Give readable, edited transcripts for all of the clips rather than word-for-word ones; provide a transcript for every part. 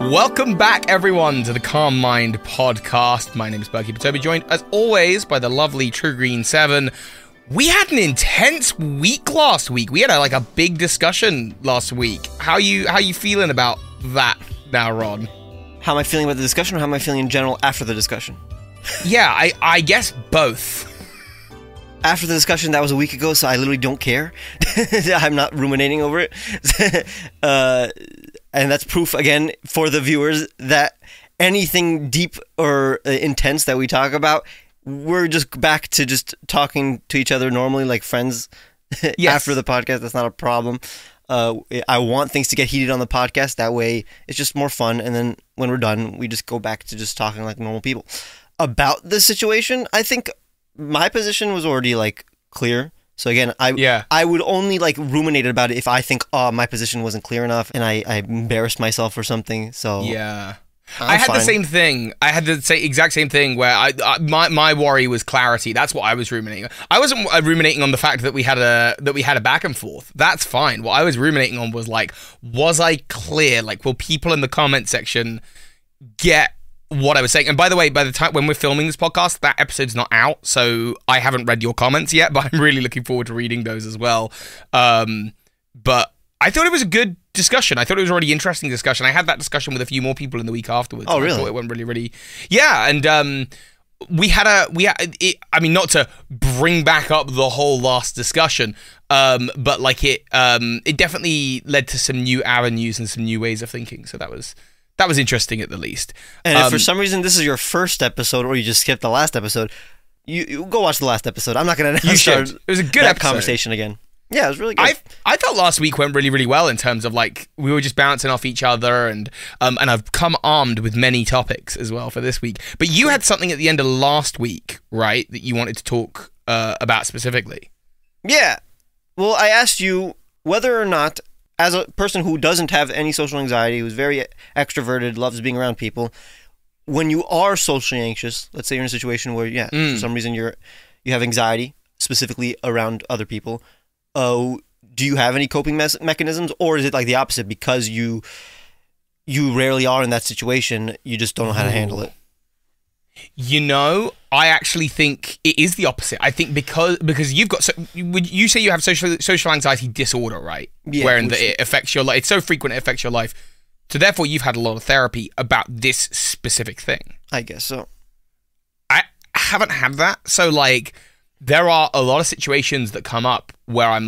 Welcome back, everyone, to the Calm Mind podcast. My name is Bird Keeper Toby, joined, as always, by the lovely True Green 7. We had an intense week last week. We had a big discussion last week. How you feeling about that now, Ron? How am I feeling about the discussion, or how am I feeling in general after the discussion? Yeah, I guess both. After the discussion, that was a week ago, so I literally don't care. I'm not ruminating over it. And that's proof, again, for the viewers that anything deep or intense that we talk about, we're just back to just talking to each other normally, like friends. Yes. After the podcast. That's not a problem. I want things to get heated on the podcast. That way, it's just more fun. And then when we're done, we just go back to just talking like normal people. About the situation, I think my position was already clear. So again, I would only ruminate about it if I think, oh, my position wasn't clear enough and I embarrassed myself or something. So yeah, I had the same thing. I had the exact same thing where my worry was clarity. That's what I was ruminating. I wasn't ruminating on the fact that we had a back and forth. That's fine. What I was ruminating on was was I clear? Will people in the comment section get what I was saying? And by the way, by the time when we're filming this podcast, that episode's not out, so I haven't read your comments yet, but I'm really looking forward to reading those as well. But I thought it was a good discussion. I thought it was a really interesting discussion. I had that discussion with a few more people in the week afterwards. Oh, really? I thought it went really, really... Yeah, and I mean, not to bring back up the whole last discussion, but it definitely led to some new avenues and some new ways of thinking, so that was interesting at the least. And if for some reason this is your first episode, or you just skipped the last episode, you go watch the last episode. I'm not going to start. It was a good episode. Conversation again. Yeah, it was really good. I thought last week went really, really well in terms of we were just bouncing off each other, and I've come armed with many topics as well for this week. But you had something at the end of last week, right, that you wanted to talk about specifically? Yeah. Well, I asked you whether or not, as a person who doesn't have any social anxiety, who's very extroverted, loves being around people, when you are socially anxious, let's say you're in a situation where, for some reason you have anxiety, specifically around other people, do you have any coping mechanisms? Or is it the opposite? Because you rarely are in that situation, you just don't know how to handle it. You know, I actually think it is the opposite. I think because you've got... So, would you say you have social anxiety disorder, right? Yeah. Wherein it affects your life. It's so frequent, it affects your life. So therefore, you've had a lot of therapy about this specific thing. I guess so. I haven't had that. So, there are a lot of situations that come up where I'm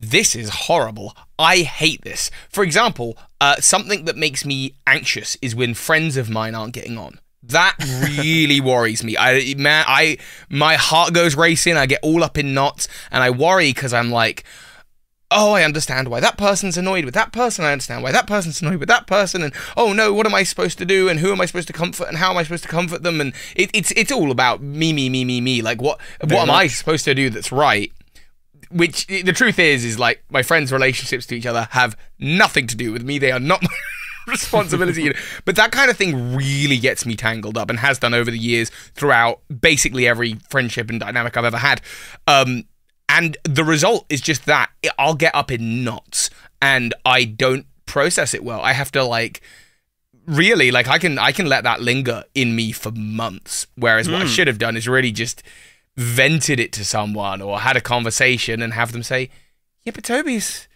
this is horrible. I hate this. For example, something that makes me anxious is when friends of mine aren't getting on. That really worries me. My heart goes racing. I get all up in knots, and I worry because I'm oh, I understand why that person's annoyed with that person. I understand why that person's annoyed with that person. And oh no, what am I supposed to do? And who am I supposed to comfort? And how am I supposed to comfort them? And it's all about me. What am I supposed to do that's right? Which the truth is my friends' relationships to each other have nothing to do with me. They are not my responsibility, but that kind of thing really gets me tangled up and has done over the years throughout basically every friendship and dynamic I've ever had, and the result is just that I'll get up in knots and I don't process it well. I have to I can let that linger in me for months, whereas what I should have done is really just vented it to someone or had a conversation and have them say, yeah, but Toby's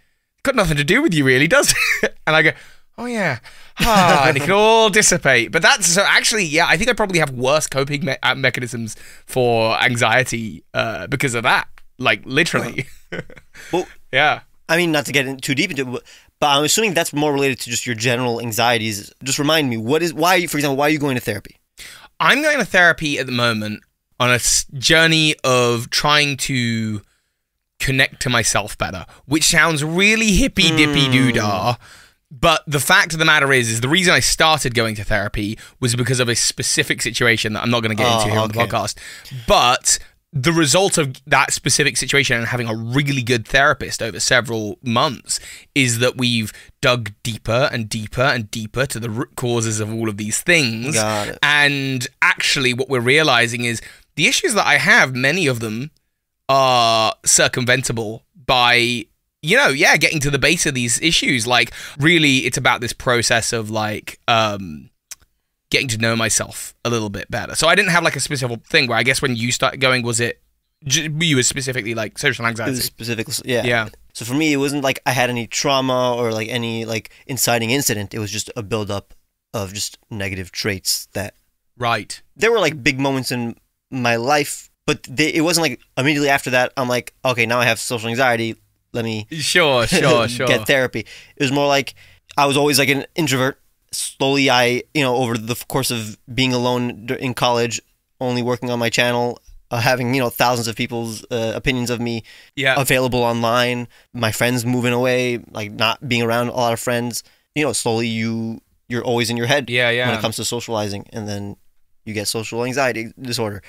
got nothing to do with you really, does it? And I go, oh yeah, and it can all dissipate. But I think I probably have worse coping mechanisms for anxiety because of that, literally. Well, yeah. I mean, not to get too deep into it, but I'm assuming that's more related to just your general anxieties. Just remind me, why are you going to therapy? I'm going to therapy at the moment on a journey of trying to connect to myself better, which sounds really hippy-dippy-doo-dah. But the fact of the matter is the reason I started going to therapy was because of a specific situation that I'm not going to get into here on the podcast. But the result of that specific situation and having a really good therapist over several months is that we've dug deeper and deeper and deeper to the root causes of all of these things. Got it. And actually what we're realizing is the issues that I have, many of them are circumventable by you know, yeah, getting to the base of these issues. Like, really, it's about this process of, like, getting to know myself a little bit better. So I didn't have, like, a specific thing where I guess when you started going, was it, you were specifically, like, social anxiety? Specifically, yeah. Yeah. So for me, it wasn't like I had any trauma or, like, any, like, inciting incident. It was just a buildup of just negative traits that... Right. There were, like, big moments in my life, but it wasn't, like, immediately after that, I'm like, okay, now I have social anxiety, let me... Sure, sure, sure. ...get therapy. It was more like, I was always, like, an introvert. Slowly, I, you know, over the course of being alone in college, only working on my channel, having, you know, thousands of people's opinions of me available online, my friends moving away, like, not being around a lot of friends, you know, slowly you're always in your head when it comes to socializing, and then you get social anxiety disorder.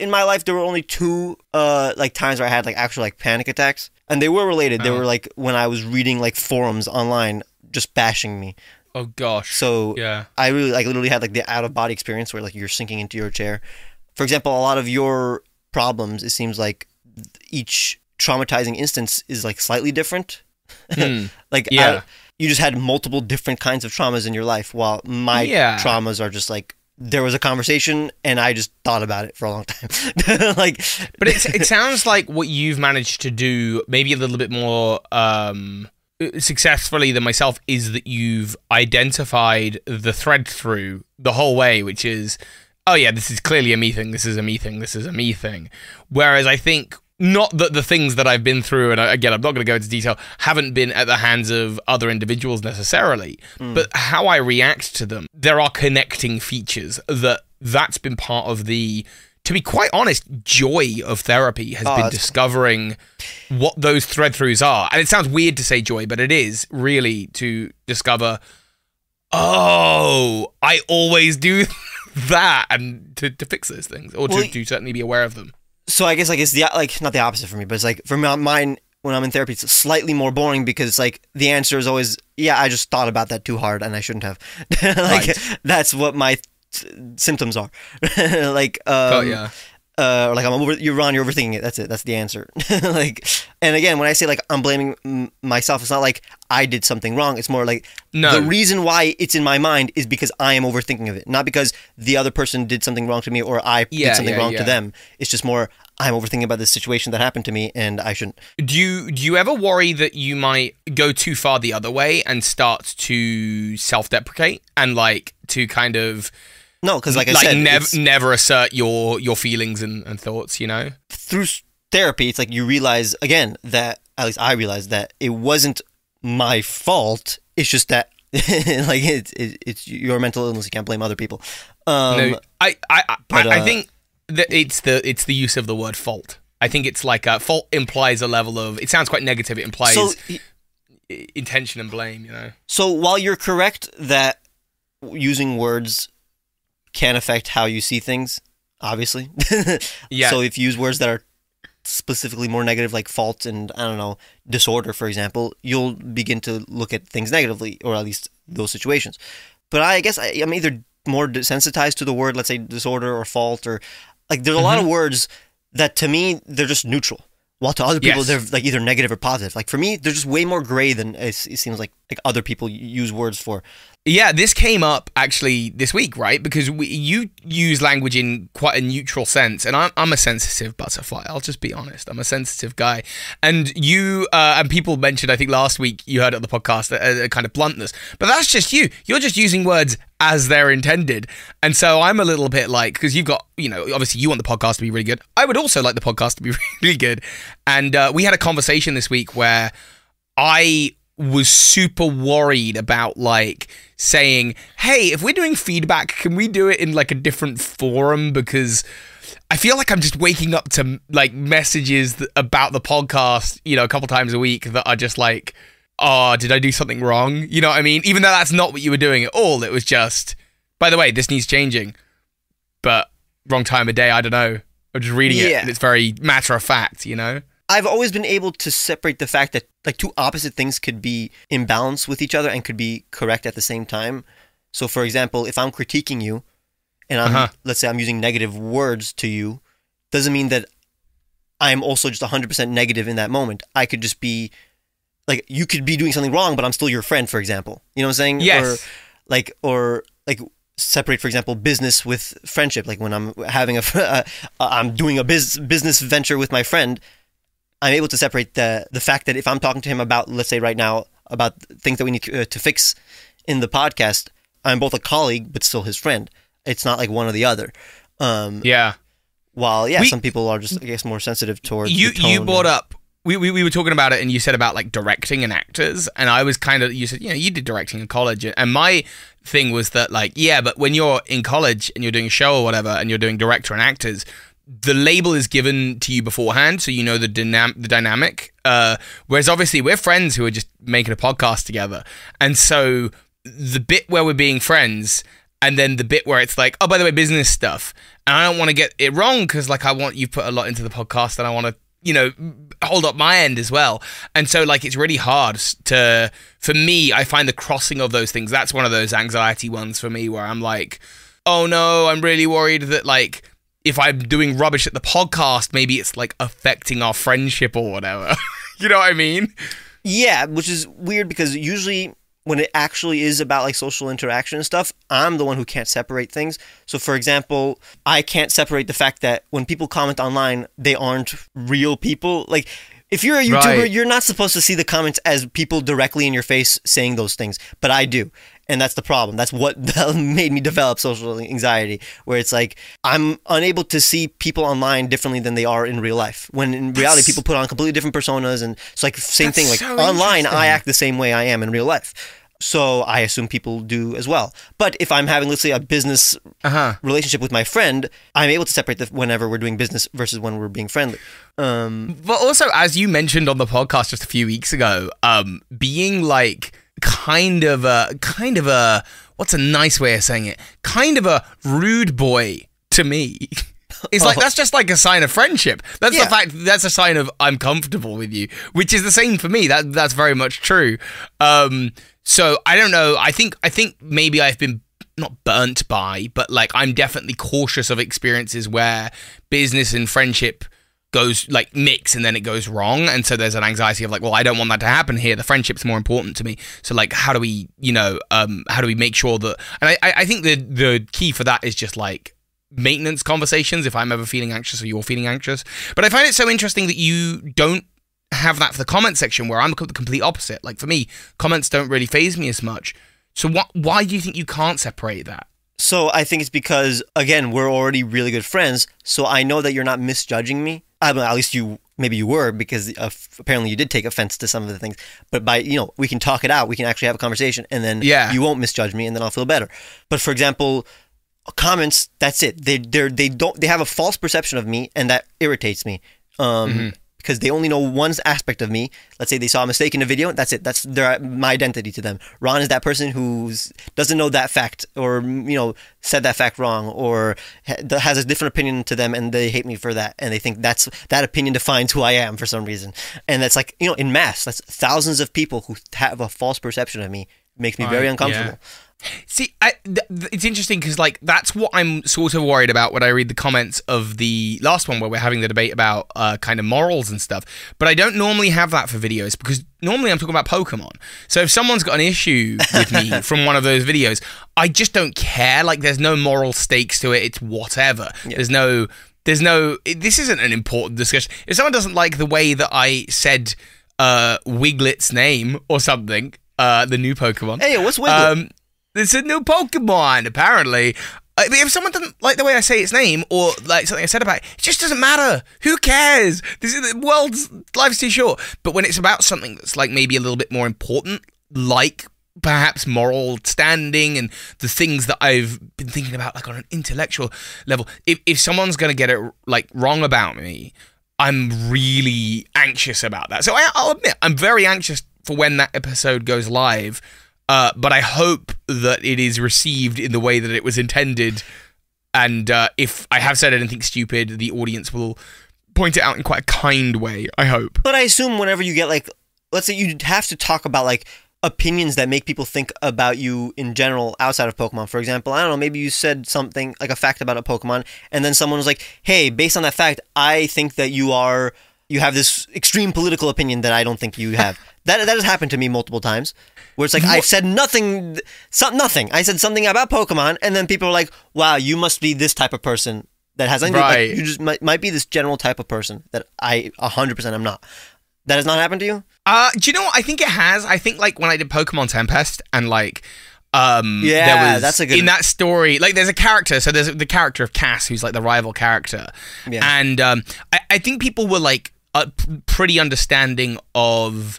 In my life, there were only two like times where I had like actual like panic attacks, and they were related. Oh. They were like when I was reading like forums online just bashing me. Oh gosh. So yeah, I really like literally had like the out of body experience where like you're sinking into your chair. For example, a lot of your problems, it seems like each traumatizing instance is like slightly different. Like yeah. You just had multiple different kinds of traumas in your life, while my traumas are just like, there was a conversation and I just thought about it for a long time. Like, but it sounds like what you've managed to do maybe a little bit more successfully than myself is that you've identified the thread through the whole way, which is, oh yeah, this is clearly a me thing, this is a me thing, this is a me thing. Whereas I think... Not that the things that I've been through, and again, I'm not going to go into detail, haven't been at the hands of other individuals necessarily, but how I react to them, there are connecting features that's been part of the, to be quite honest, joy of therapy has been discovering what those thread-throughs are. And it sounds weird to say joy, but it is really to discover, oh, I always do that, and to fix those things, or to certainly be aware of them. So I guess like it's the like not the opposite for me, but it's like for mine when I'm in therapy, it's slightly more boring because it's like the answer is always I just thought about that too hard and I shouldn't have. Like right. That's what my symptoms are. Like or like you're overthinking it. That's it. That's the answer. Like, and again, when I say like I'm blaming myself, it's not like I did something wrong. It's more like the reason why it's in my mind is because I am overthinking of it, not because the other person did something wrong to me or I did something wrong to them. It's just more I'm overthinking about this situation that happened to me and I shouldn't. Do you ever worry that you might go too far the other way and start to self-deprecate and like to kind of? No, because like I said... never assert your feelings and thoughts, you know? Through therapy, it's like you realize, again, that, at least I realized that it wasn't my fault. It's just that, like, it's your mental illness. You can't blame other people. No, I think that it's the use of the word fault. I think it's like fault implies a level of... It sounds quite negative. It implies intention and blame, you know? So while you're correct that using words... can affect how you see things, obviously. Yeah. So if you use words that are specifically more negative, like fault and, I don't know, disorder, for example, you'll begin to look at things negatively, or at least those situations. But I guess I'm either more desensitized to the word, let's say, disorder or fault, or... Like, there's a lot of words that, to me, they're just neutral. While to other people, they're like either negative or positive. Like for me, they're just way more gray than it seems like other people use words for. Yeah, this came up actually this week, right? Because you use language in quite a neutral sense, and I'm a sensitive butterfly. I'll just be honest. I'm a sensitive guy, and you and people mentioned I think last week you heard it on the podcast a kind of bluntness, but that's just you. You're just using words as they're intended. And so I'm a little bit like, because you've got, you know, obviously you want the podcast to be really good. I would also like the podcast to be really good. And we had a conversation this week where I was super worried about like saying, hey, if we're doing feedback, can we do it in like a different forum? Because I feel like I'm just waking up to like messages about the podcast, you know, a couple times a week that are just like, oh, did I do something wrong? You know what I mean? Even though that's not what you were doing at all. It was just, by the way, this needs changing. But wrong time of day, I don't know. I'm just reading it, and it's very matter of fact, you know? I've always been able to separate the fact that like two opposite things could be in balance with each other and could be correct at the same time. So for example, if I'm critiquing you and I'm, let's say I'm using negative words to you, doesn't mean that I'm also just 100% negative in that moment. I could just be like, you could be doing something wrong, but I'm still your friend, for example. You know what I'm saying? Yes. Or like separate, for example, business with friendship. Like when I'm having I'm doing a business venture with my friend, I'm able to separate the fact that if I'm talking to him about, let's say right now, about things that we need to fix in the podcast, I'm both a colleague, but still his friend. It's not like one or the other. Yeah. While, yeah, some people are just, I guess, more sensitive towards the tone. You brought up, we were talking about it, and you said about, like, directing and actors, and I was kind of, you said, you know, you did directing in college, and my thing was that, like, yeah, but when you're in college and you're doing a show or whatever, and you're doing director and actors, the label is given to you beforehand, so you know the dynamic. Whereas obviously we're friends who are just making a podcast together, and so the bit where we're being friends, and then the bit where it's like, oh, by the way, business stuff, and I don't want to get it wrong because, like, I want you put a lot into the podcast, and I want to, you know, hold up my end as well. And so, like, it's really hard to, for me, I find the crossing of those things, that's one of those anxiety ones for me where I'm like, oh no, I'm really worried that, like, if I'm doing rubbish at the podcast, maybe it's, like, affecting our friendship or whatever. You know what I mean? Yeah, which is weird because usually when it actually is about, like, social interaction and stuff, I'm the one who can't separate things. So, for example, I can't separate the fact that when people comment online, they aren't real people. Like, if you're a YouTuber, You're not supposed to see the comments as people directly in your face saying those things, but I do. And that's the problem. That's what made me develop social anxiety, where it's like, I'm unable to see people online differently than they are in real life. When in reality, people put on completely different personas. And it's like, same thing. Like, so online, I act the same way I am in real life. So I assume people do as well. But if I'm having, let's say, a business relationship with my friend, I'm able to separate whenever we're doing business versus when we're being friendly. But also, as you mentioned on the podcast just a few weeks ago, being like, kind of a, what's a nice way of saying it? Kind of a rude boy to me. It's like, that's just like a sign of friendship. That's the fact, that's a sign of I'm comfortable with you, which is the same for me. That's very much true. So I don't know. I think maybe I've been not burnt by, but like I'm definitely cautious of experiences where business and friendship goes like mix and then it goes wrong. And so there's an anxiety of like, well, I don't want that to happen here. The friendship's more important to me. So like, how do we, you know, how do we make sure that, and I think the key for that is just like maintenance conversations. If I'm ever feeling anxious or you're feeling anxious, but I find it so interesting that you don't have that for the comment section where I'm the complete opposite. Like for me, comments don't really faze me as much. So why do you think you can't separate that? So I think it's because, again, we're already really good friends. So I know that you're not misjudging me. I mean, at least maybe you were, because apparently you did take offense to some of the things. But by, you know, we can talk it out. We can actually have a conversation, and then you won't misjudge me, and then I'll feel better. But for example, comments, that's it. They have a false perception of me, and that irritates me. Because they only know one aspect of me. Let's say they saw a mistake in a video. That's it. That's my identity to them. Ron is that person who doesn't know that fact, or, you know, said that fact wrong, or has a different opinion to them, and they hate me for that. And they think that opinion defines who I am for some reason. And that's like, you know, in mass, that's thousands of people who have a false perception of me. It makes me very uncomfortable. Yeah. See, it's interesting because, like, that's what I'm sort of worried about when I read the comments of the last one where we're having the debate about kind of morals and stuff. But I don't normally have that for videos because normally I'm talking about Pokemon. So if someone's got an issue with me from one of those videos, I just don't care. Like, there's no moral stakes to it. It's whatever. Yeah. This isn't an important discussion. If someone doesn't like the way that I said Wiglett's name or something, the new Pokemon. Hey, what's Wiglett? It's a new Pokemon, apparently. If someone doesn't like the way I say its name or like something I said about it just doesn't matter. Who cares? The world's life's too short. But when it's about something that's like maybe a little bit more important, like perhaps moral standing and the things that I've been thinking about like on an intellectual level, if someone's going to get it like wrong about me, I'm really anxious about that. So I'll admit, I'm very anxious for when that episode goes live. But I hope that it is received in the way that it was intended. And if I have said anything stupid, the audience will point it out in quite a kind way, I hope. But I assume whenever you get, like, let's say you have to talk about, like, opinions that make people think about you in general outside of Pokemon. For example, I don't know, maybe you said something, like a fact about a Pokemon, and then someone was like, hey, based on that fact, I think that you have this extreme political opinion that I don't think you have. That has happened to me multiple times, where it's like, I've said nothing. I said something about Pokemon, and then people are like, wow, you must be this type of person that has anything. Right. Like, you just might be this general type of person that I 100% am not. That has not happened to you? Do you know what? I think it has. I think, like, when I did Pokemon Tempest, and, like... there was, that's a good in that story, like, there's a character, so there's the character of Cass, who's like the rival character, and I think people were like pretty understanding of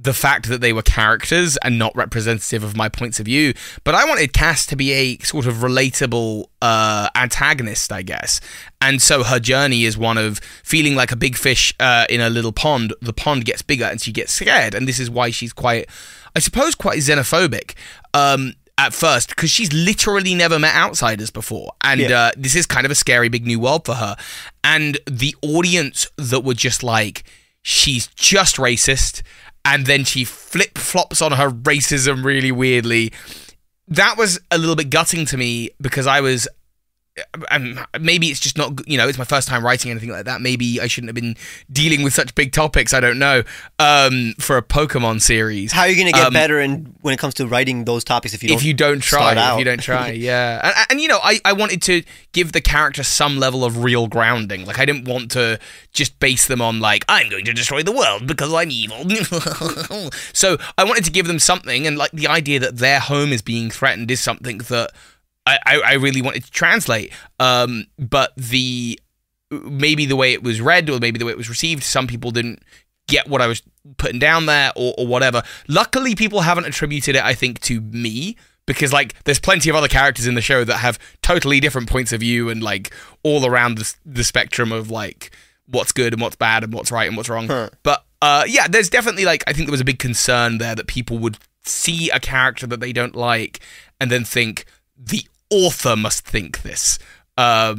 the fact that they were characters and not representative of my points of view, but I wanted Cass to be a sort of relatable antagonist, I guess, and so her journey is one of feeling like a big fish in a little pond. The pond gets bigger and she gets scared, and this is why she's quite xenophobic at first, because she's literally never met outsiders before, and this is kind of a scary big new world for her, and the audience that were just like, she's just racist, and then she flip-flops on her racism really weirdly. That was a little bit gutting to me, because I was maybe it's just not, you know, it's my first time writing anything like that, maybe I shouldn't have been dealing with such big topics, I don't know, for a Pokemon series. How are you going to get better when it comes to writing those topics if you don't try yeah. And you know, I wanted to give the character some level of real grounding. Like, I didn't want to just base them on like, I'm going to destroy the world because I'm evil. So I wanted to give them something, and like, the idea that their home is being threatened is something that I really wanted to translate, but maybe the way it was read, or maybe the way it was received, some people didn't get what I was putting down there, or whatever. Luckily, people haven't attributed it, I think, to me, because like, there's plenty of other characters in the show that have totally different points of view, and like, all around the spectrum of like, what's good and what's bad and what's right and what's wrong. Huh. But yeah, there's definitely like, I think there was a big concern there that people would see a character that they don't like and then think, the author must think this. But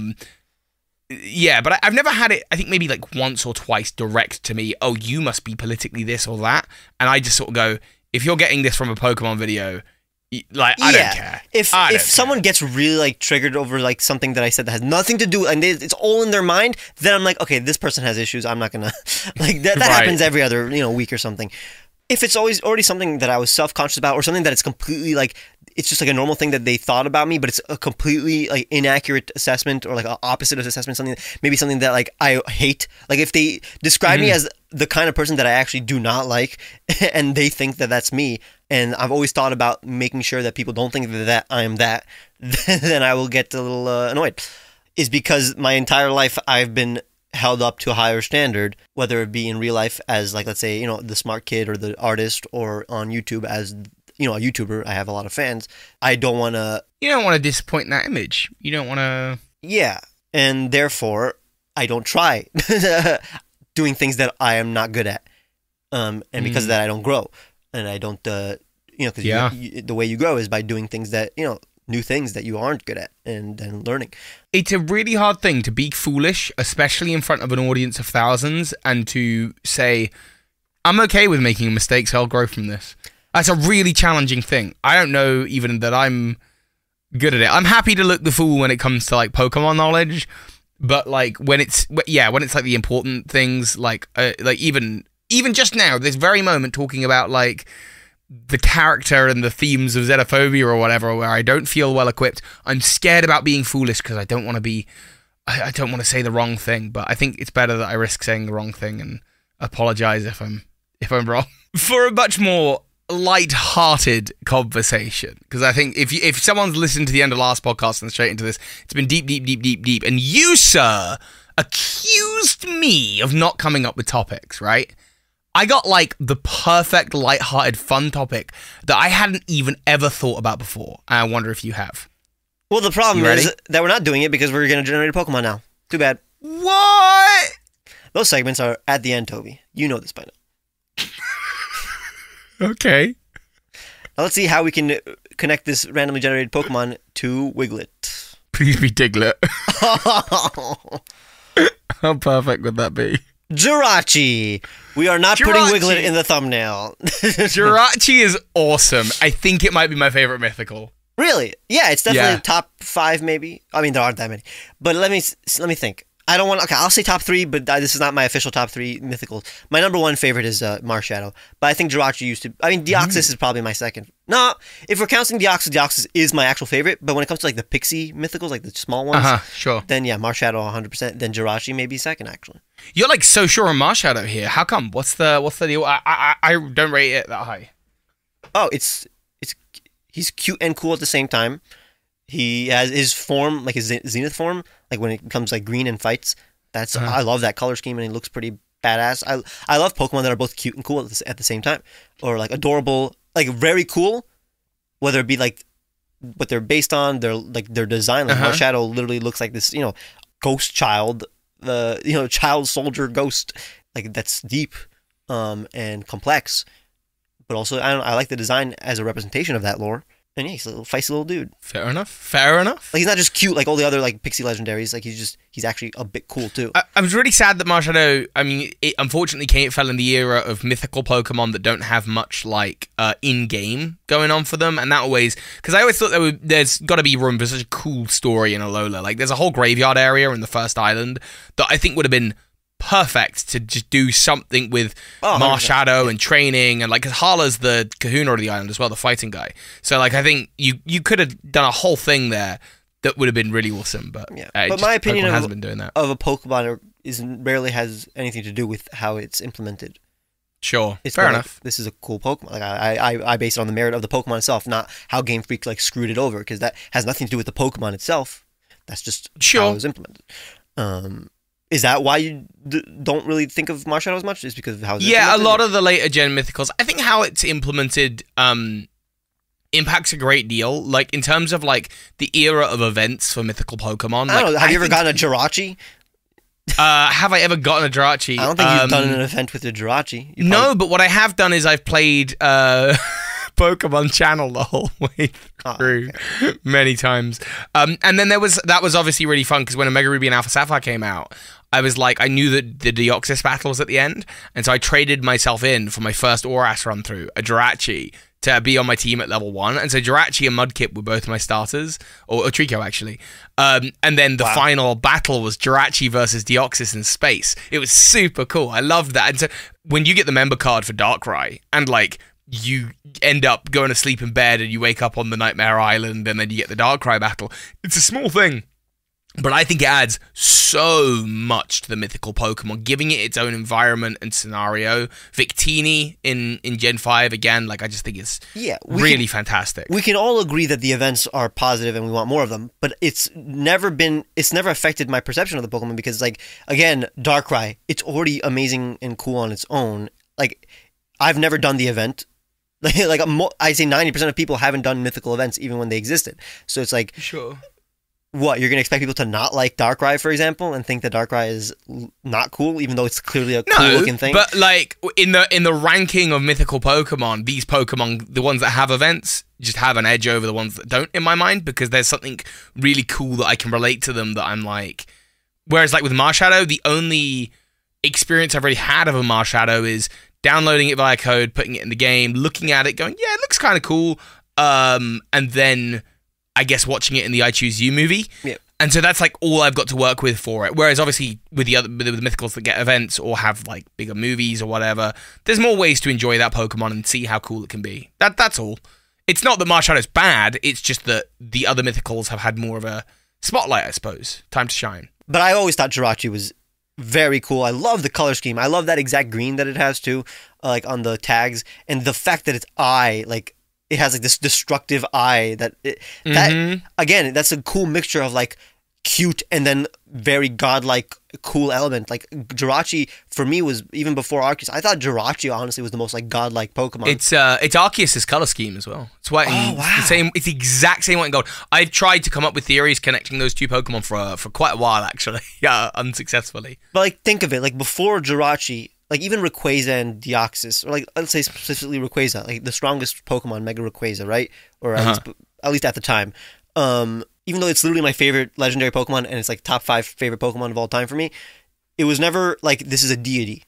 I've never had it, I think maybe like once or twice direct to me, oh, you must be politically this or that. And I just sort of go, if you're getting this from a Pokemon video, like, I don't care. If someone gets really like triggered over like something that I said that has nothing to do, and it's all in their mind, then I'm like, okay, this person has issues. I'm not gonna like that. That happens every other week or something. If it's always already something that I was self-conscious about, or something that it's completely like, it's just like a normal thing that they thought about me, but it's a completely like inaccurate assessment, or like an opposite of assessment, something that like I hate. Like, if they describe me as the kind of person that I actually do not like, and they think that that's me, and I've always thought about making sure that people don't think that I am that, then I will get a little annoyed. Is because my entire life I've been held up to a higher standard, whether it be in real life as like, let's say, the smart kid or the artist, or on YouTube as a YouTuber. I have a lot of fans. I don't want to... You don't want to disappoint that image. You don't want to... Yeah. And therefore, I don't try doing things that I am not good at. And because of that, I don't grow. And I don't... because the way you grow is by doing things that, new things that you aren't good at, and then learning. It's a really hard thing to be foolish, especially in front of an audience of thousands, and to say, I'm okay with making mistakes, I'll grow from this. That's a really challenging thing. I don't know even that I'm good at it. I'm happy to look the fool when it comes to like Pokemon knowledge, but like when it's like the important things, like even just now, this very moment, talking about like the character and the themes of xenophobia or whatever, where I don't feel well equipped. I'm scared about being foolish because I don't want to be, I don't want to say the wrong thing, but I think it's better that I risk saying the wrong thing and apologize if I'm wrong. For a much more light-hearted conversation, because I think if someone's listened to the end of last podcast and straight into this, it's been deep, and you, sir, accused me of not coming up with topics, right? I got like the perfect light-hearted fun topic that I hadn't even ever thought about before. I wonder if you have. Well, the problem is that we're not doing it because we're going to generate a Pokemon now. Too bad. What? Those segments are at the end, Toby. You know this by now. Okay. Now let's see how we can connect this randomly generated Pokemon to Wiglett. Please be Diglett. How perfect would that be? Jirachi. We are not putting Wiglett in the thumbnail. Jirachi is awesome. I think it might be my favorite mythical. Really? Yeah, it's definitely top 5 maybe. I mean, there aren't that many. But let me think. I don't want... Okay, I'll say top three, but this is not my official top three mythicals. My number one favorite is Marshadow. But I think Jirachi used to... I mean, Deoxys is probably my second. No, if we're counting Deoxys, Deoxys is my actual favorite. But when it comes to, like, the pixie mythicals, like the small ones... sure. Then, yeah, Marshadow 100%. Then Jirachi maybe second, actually. You're, like, so sure on Marshadow here. How come? What's the deal? I don't rate it that high. Oh, it's... He's cute and cool at the same time. He has his form, like his zenith form, like when it becomes like green and fights. That's I love that color scheme, and he looks pretty badass. I love Pokemon that are both cute and cool at the same time, or like adorable, like very cool. Whether it be like what they're based on, their design. Like Marshadow literally looks like this, you know, ghost child, child soldier ghost, like that's deep, and complex, but also I like the design as a representation of that lore. And yeah, he's a little feisty little dude. Fair enough. Like, he's not just cute like all the other like pixie legendaries. Like he's actually a bit cool too. I was really sad that Marshadow, I mean, it unfortunately fell in the era of mythical Pokemon that don't have much like in-game going on for them, and that always, because I always thought there's got to be room for such a cool story in Alola. Like there's a whole graveyard area in the first island that I think would have been perfect to just do something with Marshadow and training, and like because Hala's the kahuna of the island as well, the fighting guy. So like I think you could have done a whole thing there that would have been really awesome. But yeah, but my opinion hasn't been doing that. Of a Pokemon rarely has anything to do with how it's implemented. Sure, it's fair enough. Like, this is a cool Pokemon. Like I base it on the merit of the Pokemon itself, not how Game Freak like screwed it over, because that has nothing to do with the Pokemon itself. That's just how it was implemented. Is that why you don't really think of Marshadow as much? Is because of how it's implemented? A lot of the later gen mythicals, I think how it's implemented impacts a great deal. Like in terms of like the era of events for mythical Pokemon. I don't know. Have you ever gotten a Jirachi? Have I ever gotten a Jirachi? I don't think you've done an event with a Jirachi. No, but what I have done is I've played Pokemon Channel the whole way through many times. And then that was obviously really fun, because when Omega Ruby and Alpha Sapphire came out, I was like, I knew that the Deoxys battle was at the end, and so I traded myself in for my first Oras run through, a Jirachi, to be on my team at level 1. And so Jirachi and Mudkip were both my starters, or Trico actually. And then the final battle was Jirachi versus Deoxys in space. It was super cool. I loved that. And so when you get the member card for Darkrai, and like, you end up going to sleep in bed and you wake up on the Nightmare Island, and then you get the Darkrai battle. It's a small thing, but I think it adds so much to the mythical Pokemon, giving it its own environment and scenario. Victini in Gen 5, again, like I just think it's really fantastic. We can all agree that the events are positive and we want more of them, but it's never affected my perception of the Pokemon, because, like, again, Darkrai, it's already amazing and cool on its own. Like, I've never done the event. Like I'd say 90% of people haven't done mythical events even when they existed. So it's like, sure, what, you're going to expect people to not like Darkrai, for example, and think that Darkrai is not cool, even though it's clearly a cool-looking thing? But like in the ranking of mythical Pokemon, these Pokemon, the ones that have events, just have an edge over the ones that don't, in my mind, because there's something really cool that I can relate to them that I'm like... Whereas like with Marshadow, the only experience I've really had of a Marshadow is... downloading it via code, putting it in the game, looking at it, going, yeah, it looks kind of cool. And then, I guess, watching it in the I Choose You movie. Yep. And so that's like all I've got to work with for it. Whereas obviously with the mythicals that get events or have like bigger movies or whatever, there's more ways to enjoy that Pokemon and see how cool it can be. That's all. It's not that Marshadow's bad, it's just that the other mythicals have had more of a spotlight, I suppose. Time to shine. But I always thought Jirachi was... very cool. I love the color scheme. I love that exact green that it has too, like on the tags, and the fact that its eye, like it has like this destructive eye that again, that's a cool mixture of like cute and then very godlike cool element. Like Jirachi for me was, even before Arceus, I thought Jirachi honestly was the most like godlike Pokemon. It's Arceus's color scheme as well. It's white and the same. It's the exact same white and gold. I've tried to come up with theories connecting those two Pokemon for quite a while, actually. Yeah, unsuccessfully. But like think of it, like before Jirachi, like even Rayquaza and Deoxys, or like let's say specifically Rayquaza, like the strongest Pokemon, Mega Rayquaza, right? Or at least at the time. Even though it's literally my favorite legendary Pokemon and it's like top 5 favorite Pokemon of all time for me, it was never like this is a deity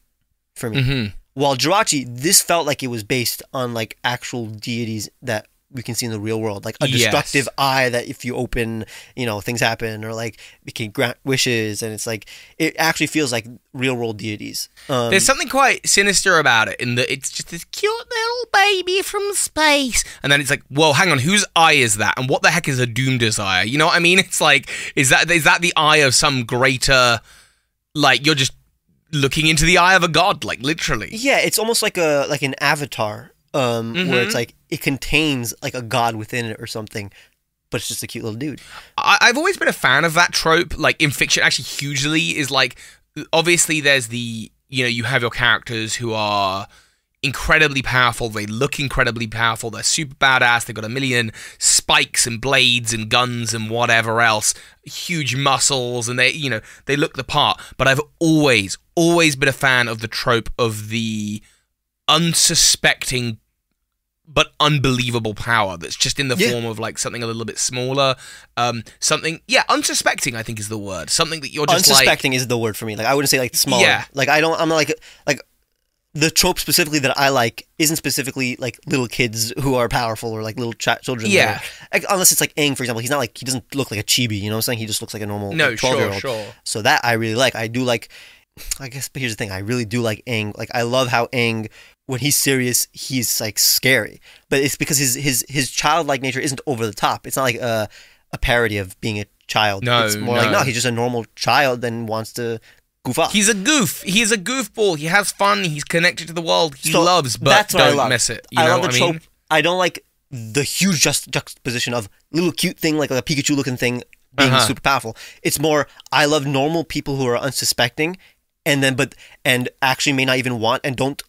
for me. While Jirachi, this felt like it was based on like actual deities that we can see in the real world, like a destructive eye that if you open, you know, things happen, or like it can grant wishes, and it's like it actually feels like real world deities. There's something quite sinister about it, in that it's just this cute little baby from space, and then it's like, whoa, hang on, whose eye is that, and what the heck is a doom desire? You know what I mean? It's like, is that the eye of some greater, like, you're just looking into the eye of a god, like, literally. Yeah, it's almost like a like an avatar, where it's like it contains like a god within it or something, but it's just a cute little dude. I've always been a fan of that trope, like in fiction, actually hugely, is like, obviously there's the, you know, you have your characters who are incredibly powerful, they look incredibly powerful, they're super badass, they've got a million spikes and blades and guns and whatever else, huge muscles, and they, you know, they look the part. But I've always been a fan of the trope of the unsuspecting but unbelievable power that's just in the form of like something a little bit smaller, something, unsuspecting, I think, is the word. Something that you're just unsuspecting, like, is the word for me. Like, I wouldn't say like smaller. Yeah. Like, I'm like the trope specifically that I like isn't specifically like little kids who are powerful, or like little children. Yeah. Like, unless it's like Aang, for example. He's not like, he doesn't look like a chibi, you know what I'm saying? He just looks like a normal 12-year-old. Sure. So that I really like. I do like, I guess, but here's the thing. I really do like Aang. Like, I love how Aang, when he's serious, he's like scary. But it's because his childlike nature isn't over the top. It's not like a parody of being a child. No, it's more like, no, he's just a normal child and wants to goof off. He's a goof. He's a goofball. He has fun. He's connected to the world. He loves, but don't miss it. You know what I mean? I don't like the huge juxtaposition of little cute thing, like a Pikachu-looking thing, being super powerful. It's more, I love normal people who are unsuspecting, and actually may not even want and don't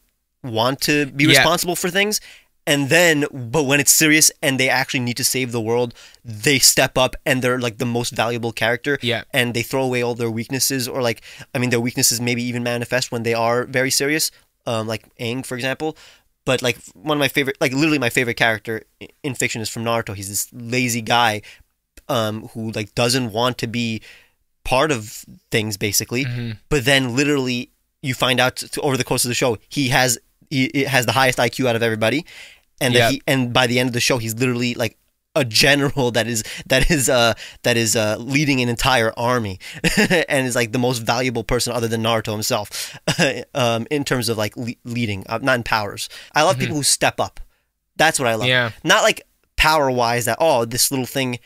want to be responsible for things, and then, but when it's serious and they actually need to save the world, they step up and they're like the most valuable character, and they throw away all their weaknesses, or like, I mean, their weaknesses maybe even manifest when they are very serious, like Aang, for example. But like, one of my favorite, like literally my favorite character in fiction is from Naruto. He's this lazy guy who like doesn't want to be part of things, basically, but then literally you find out over the course of the show he has the highest IQ out of everybody, and and by the end of the show he's literally like a general that is leading an entire army and is like the most valuable person other than Naruto himself in terms of like leading, not in powers. I love people who step up. That's what I love. Not like power wise that this little thing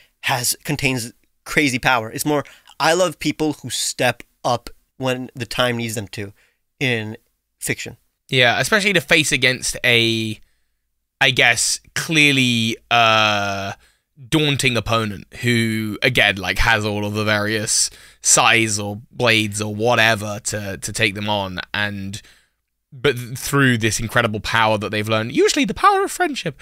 contains crazy power. It's more, I love people who step up when the time needs them to in fiction. Yeah, especially to face against a, I guess, clearly daunting opponent who, again, like has all of the various size or blades or whatever to take them on, but through this incredible power that they've learned, usually the power of friendship,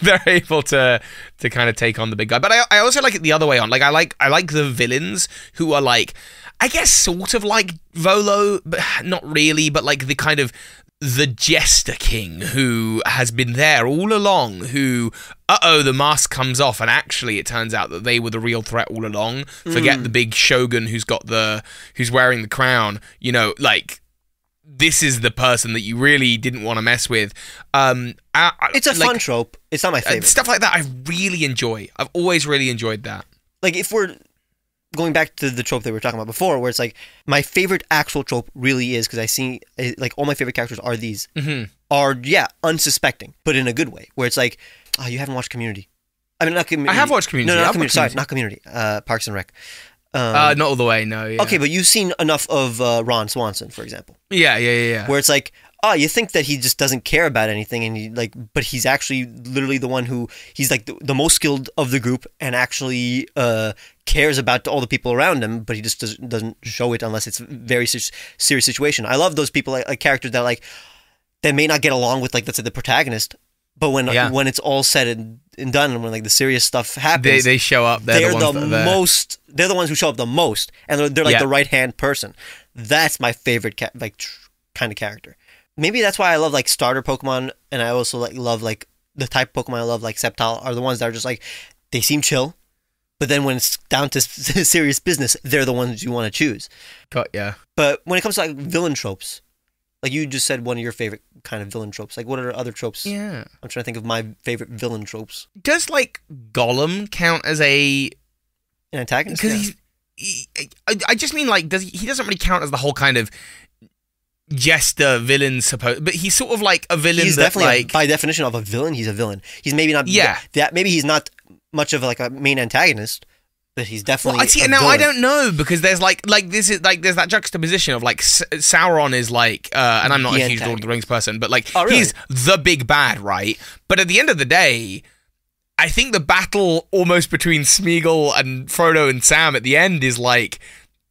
they're able to kind of take on the big guy. But I also like it the other way on. Like, I like the villains who are like, I guess sort of like Volo, but not really, but like the kind of the jester king who has been there all along, who, the mask comes off and actually it turns out that they were the real threat all along. Forget the big shogun who's wearing the crown, you know, like, this is the person that you really didn't want to mess with. It's a fun trope. It's not my favorite. Stuff like that I really enjoy. I've always really enjoyed that. Like, if we're going back to the trope that we were talking about before, where it's like, my favorite actual trope really is, because I see, like, all my favorite characters are these, unsuspecting, but in a good way, where it's like, oh, you haven't watched Community. I mean, not Community. I have watched Community. No, not Community. Parks and Rec. Not all the way, no. Yeah. Okay, but you've seen enough of Ron Swanson, for example. Yeah. Where it's like, you think that he just doesn't care about anything, and he, like, but he's actually literally the one who, he's like the most skilled of the group, and actually cares about all the people around him, but he just doesn't show it unless it's a very serious situation. I love those people, like characters that like, that may not get along with, like, let's say the protagonist, but when it's all said and done, and when like the serious stuff happens, they show up. They're the ones who show up the most, and they're like the right hand person. That's my favorite kind of character. Maybe that's why I love like starter Pokemon, and I also like love like the type of Pokemon I love, like Sceptile, are the ones that are just like, they seem chill, but then when it's down to serious business, they're the ones you want to choose. But when it comes to like villain tropes, Like you just said, one of your favorite kind of villain tropes. Like, what are other tropes? Yeah, I'm trying to think of my favorite villain tropes. Does like Gollum count as an antagonist? Because I just mean like, he doesn't really count as the whole kind of jester villain, but he's sort of like a villain. He's definitely like, by definition of a villain, he's a villain. He's maybe not. Yeah, maybe he's not much of like a main antagonist. But he's definitely. Well, see, now villain. I don't know because there's like this is like there's that juxtaposition of like Sauron is like, and I'm not a huge Lord of the Rings person, but like he's the big bad, right? But at the end of the day, I think the battle almost between Smeagol and Frodo and Sam at the end is like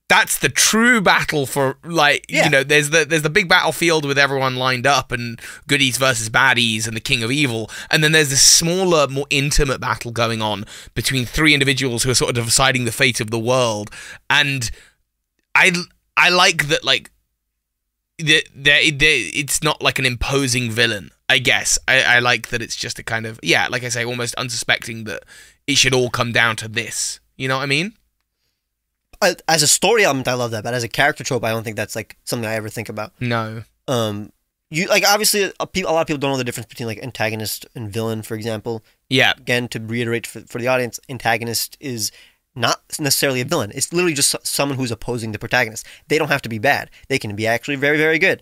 that's the true battle for like you know there's the big battlefield with everyone lined up and goodies versus baddies and the king of evil, and then there's this smaller, more intimate battle going on between three individuals who are sort of deciding the fate of the world. And I like that, like it's not like an imposing villain, I guess. I like that it's just a kind of like I say, almost unsuspecting that it should all come down to this. You know what I mean? As a story element, I love that, but as a character trope, I don't think that's like something I ever think about. No. You like obviously a lot of people don't know the difference between like antagonist and villain, for example. Yeah. Again, to reiterate for the audience, antagonist is not necessarily a villain. It's literally just someone who's opposing the protagonist. They don't have to be bad. They can be actually very, very good.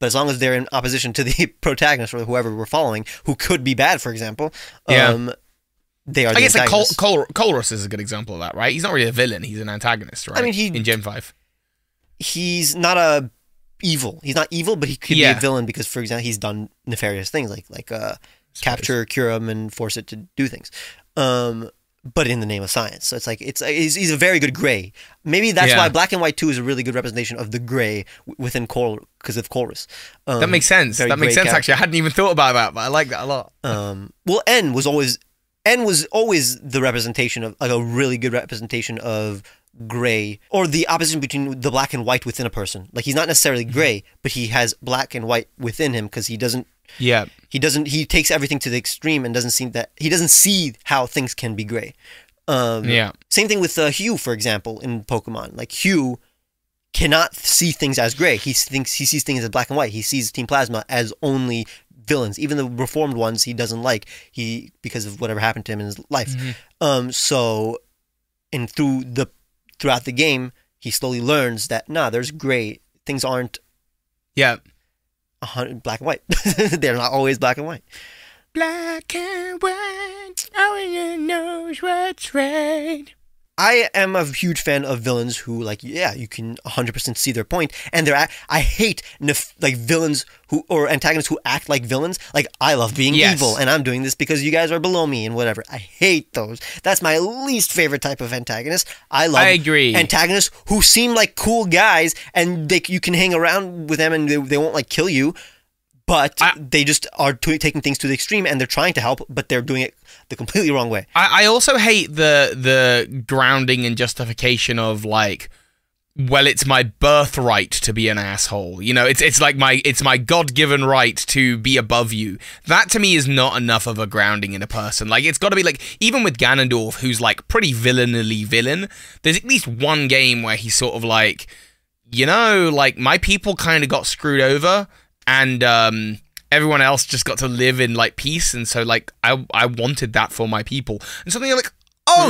But as long as they're in opposition to the protagonist or whoever we're following, who could be bad, for example. Yeah. They are. I guess like Colress is a good example of that, right? He's not really a villain; he's an antagonist, right? I mean, in Gen 5, he's not a evil. He's not evil, but he could be a villain because, for example, he's done nefarious things like capture Kyurem and force it to do things, but in the name of science. So it's like he's a very good gray. Maybe that's why Black and White 2 is a really good representation of the gray within Colress because of Colress. That makes sense. That makes sense. Actually, I hadn't even thought about that, but I like that a lot. Well, N was always the representation of like a really good representation of gray, or the opposition between the black and white within a person. Like he's not necessarily gray, but he has black and white within him because he doesn't. Yeah. He takes everything to the extreme and doesn't see how things can be gray. Same thing with Hue, for example, in Pokemon. Like Hue cannot see things as gray. He sees things as black and white. He sees Team Plasma as only villains, even the reformed ones he doesn't like, because of whatever happened to him in his life. So and throughout the game he slowly learns that there's gray. Things aren't black and white. They're not always black and white. Black and white, only knows what's right. I am a huge fan of villains who, you can 100% see their point, and I hate villains who, or antagonists who act like villains. Like, I love being evil, and I'm doing this because you guys are below me and whatever. I hate those. That's my least favorite type of antagonist. I agree. Antagonists who seem like cool guys, and you can hang around with them, and they won't kill you. But they just are taking things to the extreme, and they're trying to help, but they're doing it the completely wrong way. I also hate the grounding and justification of it's my birthright to be an asshole. You know, it's my God-given right to be above you. That to me is not enough of a grounding in a person. Like, it's got to be even with Ganondorf, who's pretty villainily villain. There's at least one game where he's sort of my people kind of got screwed over. And everyone else just got to live in peace, and so I wanted that for my people. And suddenly you're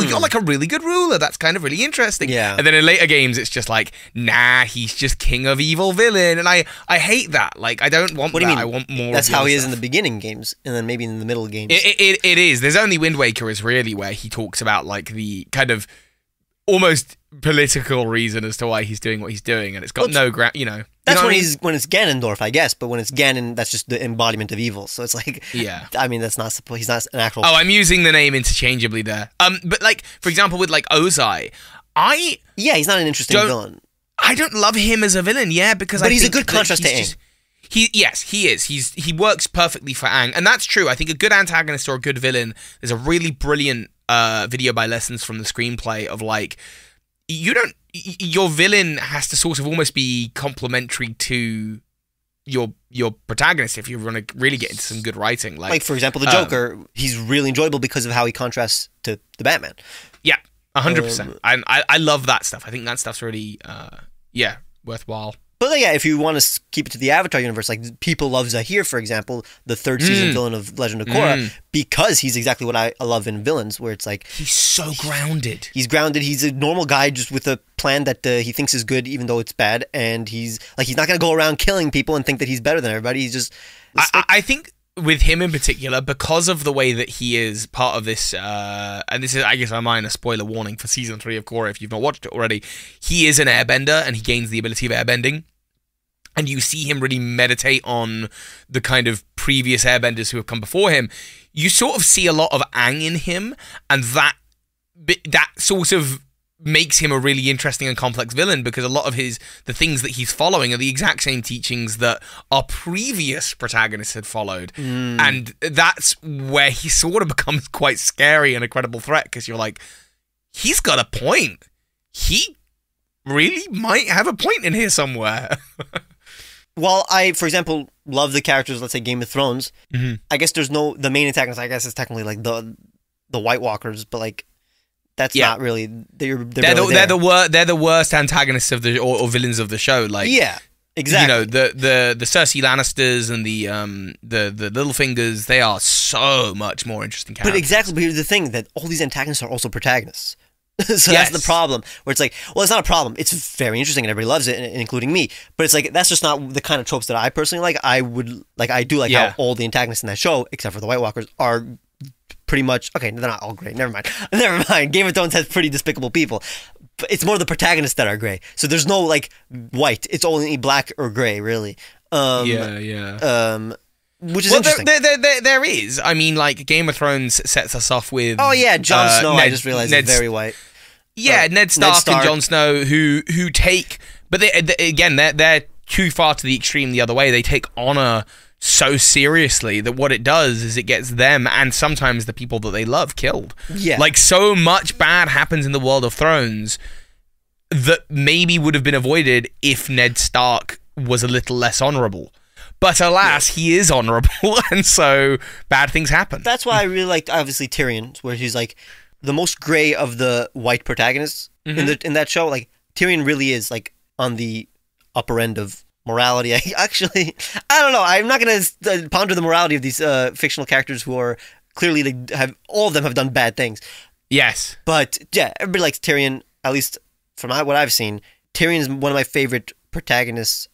you're a really good ruler. That's kind of really interesting. Yeah. And then in later games, it's just nah, he's just king of evil villain, and I hate that. I don't want that. I want more. That's how he is in the beginning games, and then maybe in the middle games. It is. There's only Wind Waker is really where he talks about the kind of almost political reason as to why he's doing what he's doing, and it's got no ground, That's when it's Ganondorf, I guess, but when it's Ganon, that's just the embodiment of evil. So it's he's not an actual. Oh, I'm using the name interchangeably there. But for example, with Ozai, he's not an interesting villain. I don't love him as a villain. Yeah, because but I he's think a good contrast to Aang. He is. He works perfectly for Aang, and that's true. I think a good antagonist or a good villain. There's a really brilliant video by Lessons from the Screenplay of your villain has to sort of almost be complementary to your protagonist if you want to really get into some good writing. Like for example, the Joker, he's really enjoyable because of how he contrasts to the Batman. Yeah, 100%. I love that stuff. I think that stuff's really worthwhile But yeah, if you want to keep it to the Avatar universe, like people love Zaheer, for example, the third season villain of Legend of Korra, because he's exactly what I love in villains, where it's like... He's so grounded. He's grounded. He's a normal guy just with a plan that he thinks is good, even though it's bad. And he's like, he's not going to go around killing people and think that he's better than everybody. He's just... I think... With him in particular, because of the way that he is part of this, and this is, I guess, a minor spoiler warning for season 3 of Korra if you've not watched it already, he is an airbender and he gains the ability of airbending. And you see him really meditate on the kind of previous airbenders who have come before him. You sort of see a lot of Aang in him, and that sort of makes him a really interesting and complex villain, because a lot of the things that he's following are the exact same teachings that our previous protagonists had followed. And that's where he sort of becomes quite scary and a credible threat, because you're like, he's got a point. He really might have a point in here somewhere. While I, for example, love the characters, let's say Game of Thrones, I guess there's no, the main antagonist, I guess, is technically like the White Walkers, but like, that's not really. They're the worst antagonists of the or villains of the show. Like, yeah, exactly. You know, the Cersei Lannisters and the Littlefingers. They are so much more interesting characters. But exactly, but here's the thing, that all these antagonists are also protagonists. So that's the problem. Where it's like, well, it's not a problem. It's very interesting and everybody loves it, including me. But it's like, that's just not the kind of tropes that I personally like. I do like how all the antagonists in that show, except for the White Walkers, are. Pretty much, okay, they're not all great. Never mind. Game of Thrones has pretty despicable people. But it's more the protagonists that are gray. So there's no like white. It's only black or gray, really. Which is interesting. There is. I mean, like Game of Thrones sets us off with. Oh yeah, Jon Snow. I just realized is very white. Yeah, Ned Stark and Jon Snow, who take, but they're too far to the extreme the other way. They take honor so seriously that what it does is it gets them and sometimes the people that they love killed. Yeah. Like, so much bad happens in the world of Thrones that maybe would have been avoided if Ned Stark was a little less honorable. But alas, he is honorable, and so bad things happen. That's why I really liked, obviously, Tyrion, where he's like the most grey of the white protagonists in that show. Like, Tyrion really is like on the upper end of morality. I don't know. I'm not going to ponder the morality of these fictional characters who are clearly, all of them have done bad things. Yes. But yeah, everybody likes Tyrion, at least from what I've seen. Tyrion is one of my favorite protagonists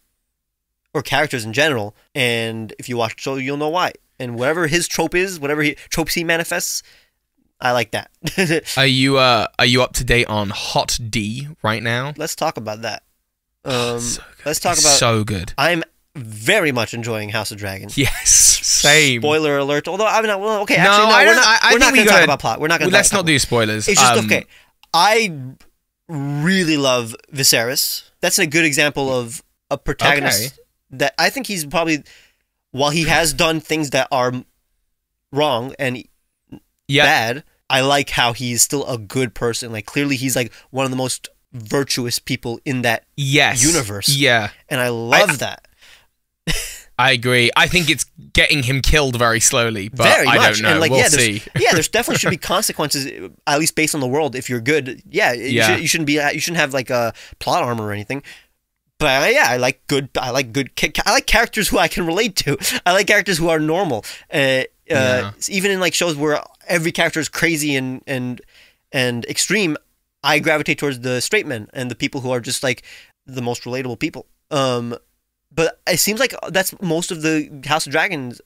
or characters in general. And if you watch the show, you'll know why. And whatever his trope is, whatever tropes he manifests, I like that. Are you up to date on Hot D right now? Let's talk about that. So good. I'm very much enjoying House of Dragons. Yes, same. Spoiler alert. Although I'm not. Well, okay, no, actually, no. We're not going to talk about plot. We're not going to. Let's not do spoilers. It's just okay. I really love Viserys. That's a good example of a protagonist that I think he's probably, while he has done things that are wrong and bad, I like how he's still a good person. Like, clearly, he's like one of the most virtuous people in that universe. Yeah. And I love that. I agree. I think it's getting him killed very slowly, but I don't know. And like, we'll see. Yeah, there's definitely should be consequences, at least based on the world, if you're good. Yeah, you shouldn't have like a plot armor or anything. But yeah, I like characters who I can relate to. I like characters who are normal. Even in like shows where every character is crazy and extreme, I gravitate towards the straight men and the people who are just like the most relatable people. But it seems like that's most of the House of Dragons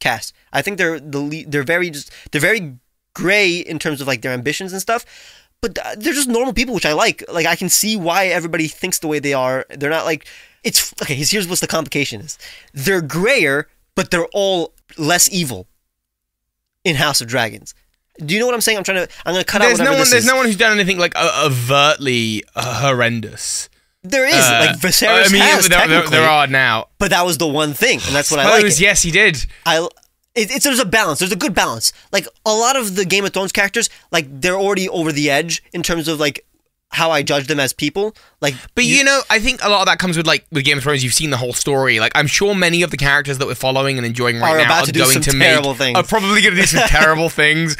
cast. I think they're very gray in terms of like their ambitions and stuff, but they're just normal people, which I like. Like, I can see why everybody thinks the way they are. They're not like, it's okay. Here's what the complication is: they're grayer, but they're all less evil in House of Dragons. Do you know what I'm saying? I'm going to cut out whatever this is. There's no one who's done anything like overtly horrendous. There is. Like, Viserys has, technically. There are now. But that was the one thing, and that's what I like. Yes, he did. There's a balance. There's a good balance. Like, a lot of the Game of Thrones characters, like, they're already over the edge in terms of, like, how I judge them as people. Like, but you know, I think a lot of that comes with like with Game of Thrones. You've seen the whole story. Like, I'm sure many of the characters that we're following and enjoying right now are going to make terrible things. Are probably going to do some terrible things.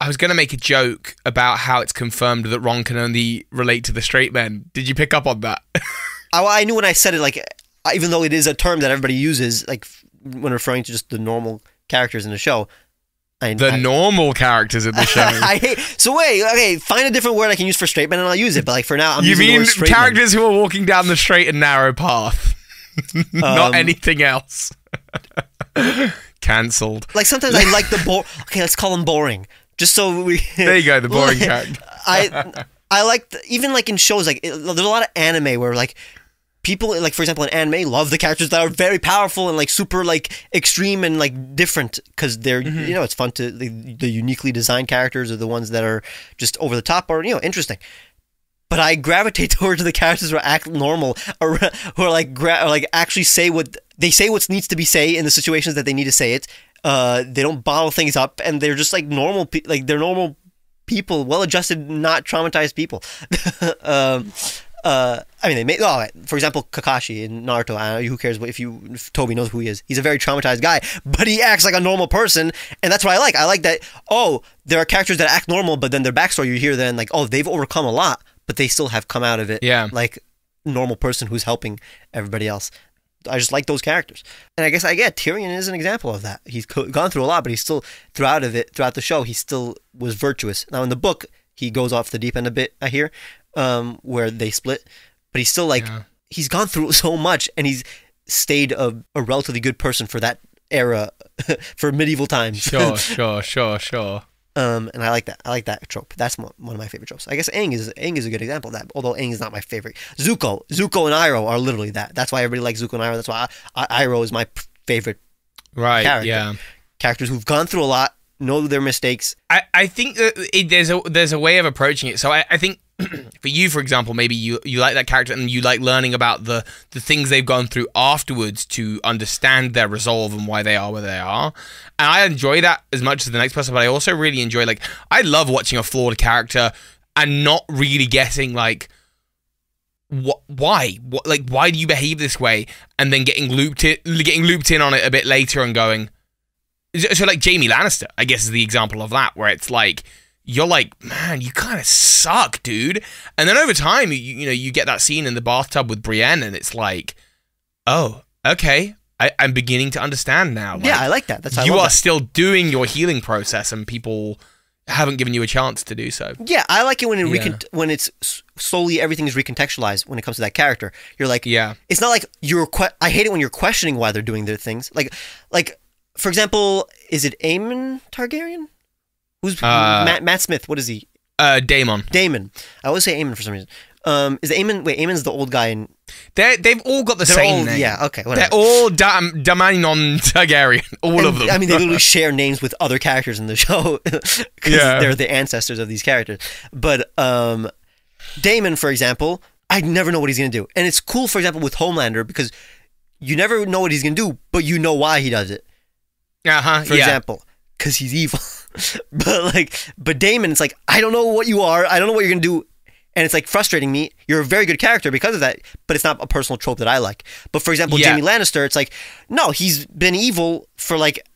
I was going to make a joke about how it's confirmed that Ron can only relate to the straight men. Did you pick up on that? I knew when I said it, like, even though it is a term that everybody uses, like, when referring to just the normal characters in the show. Normal characters in the show. I hate. So wait, okay, find a different word I can use for straight men and I'll use it. But like for now, I'm using the word straight men. You mean characters who are walking down the straight and narrow path, not anything else. Cancelled. Like sometimes I like the boring. Okay, let's call them boring. Just so we. There you go, the boring character. I like even like in shows like there's a lot of anime where like people like for example in anime love the characters that are very powerful and like super like extreme and like different because they're you know it's fun to the uniquely designed characters are the ones that are just over the top or you know interesting. But I gravitate towards the characters who act normal or who are like actually say what they say what needs to be say in the situations that they need to say it. They don't bottle things up, and they're just like normal, like they're normal people, well-adjusted, not traumatized people. I mean, for example, Kakashi in Naruto. I don't know, who cares if Toby knows who he is? He's a very traumatized guy, but he acts like a normal person, and that's what I like. I like that. Oh, there are characters that act normal, but then their backstory you hear then like, oh, they've overcome a lot, but they still have come out of it, like normal person who's helping everybody else. I just like those characters. And I guess Tyrion is an example of that. He's gone through a lot, but he's still, throughout the show, he still was virtuous. Now, in the book, he goes off the deep end a bit, I hear, where they split. But he's still like, he's gone through so much, and he's stayed a relatively good person for that era, for medieval times. Sure. And I like that. I like that trope. That's one of my favorite tropes. I guess Aang is a good example of that. Although Aang is not my favorite. Zuko and Iroh are literally that. That's why everybody likes Zuko and Iroh. That's why Iroh is my favorite. Right. Character. Yeah. Characters who've gone through a lot, know their mistakes. I think that there's a way of approaching it. So I think for you, for example, maybe you like that character and you like learning about the things they've gone through afterwards to understand their resolve and why they are where they are. And I enjoy that as much as the next person, but I also really enjoy, like, I love watching a flawed character and not really guessing, like, why do you behave this way? And then getting looped in on it a bit later and going... So, like, Jaime Lannister, I guess, is the example of that, where it's like... You're like, man, you kind of suck, dude. And then over time, you get that scene in the bathtub with Brienne, and it's like, oh, okay, I'm beginning to understand now. Like, yeah, I like that. That's how you are still doing your healing process, and people haven't given you a chance to do so. Yeah, I like it when when it's solely everything is recontextualized when it comes to that character. You're like, yeah, it's not like I hate it when you're questioning why they're doing their things. Like for example, is it Aemon Targaryen? Who's Matt Smith? What is he? Damon. I always say Aemon for some reason. Is Aemon? Wait, Aemon's the old guy in. They've all got the same name. Yeah. Okay. Whatever. They're all Damon Targaryen. All of them. I mean, they literally share names with other characters in the show because they're the ancestors of these characters. But Damon, for example, I never know what he's gonna do, and it's cool. For example, with Homelander, because you never know what he's gonna do, but you know why he does it. For example, because he's evil. But Damon, it's like, I don't know what you are. I don't know what you're going to do. And it's like frustrating me. You're a very good character because of that, but it's not a personal trope that I like. But for example, Jaime Lannister, it's like, no, he's been evil for like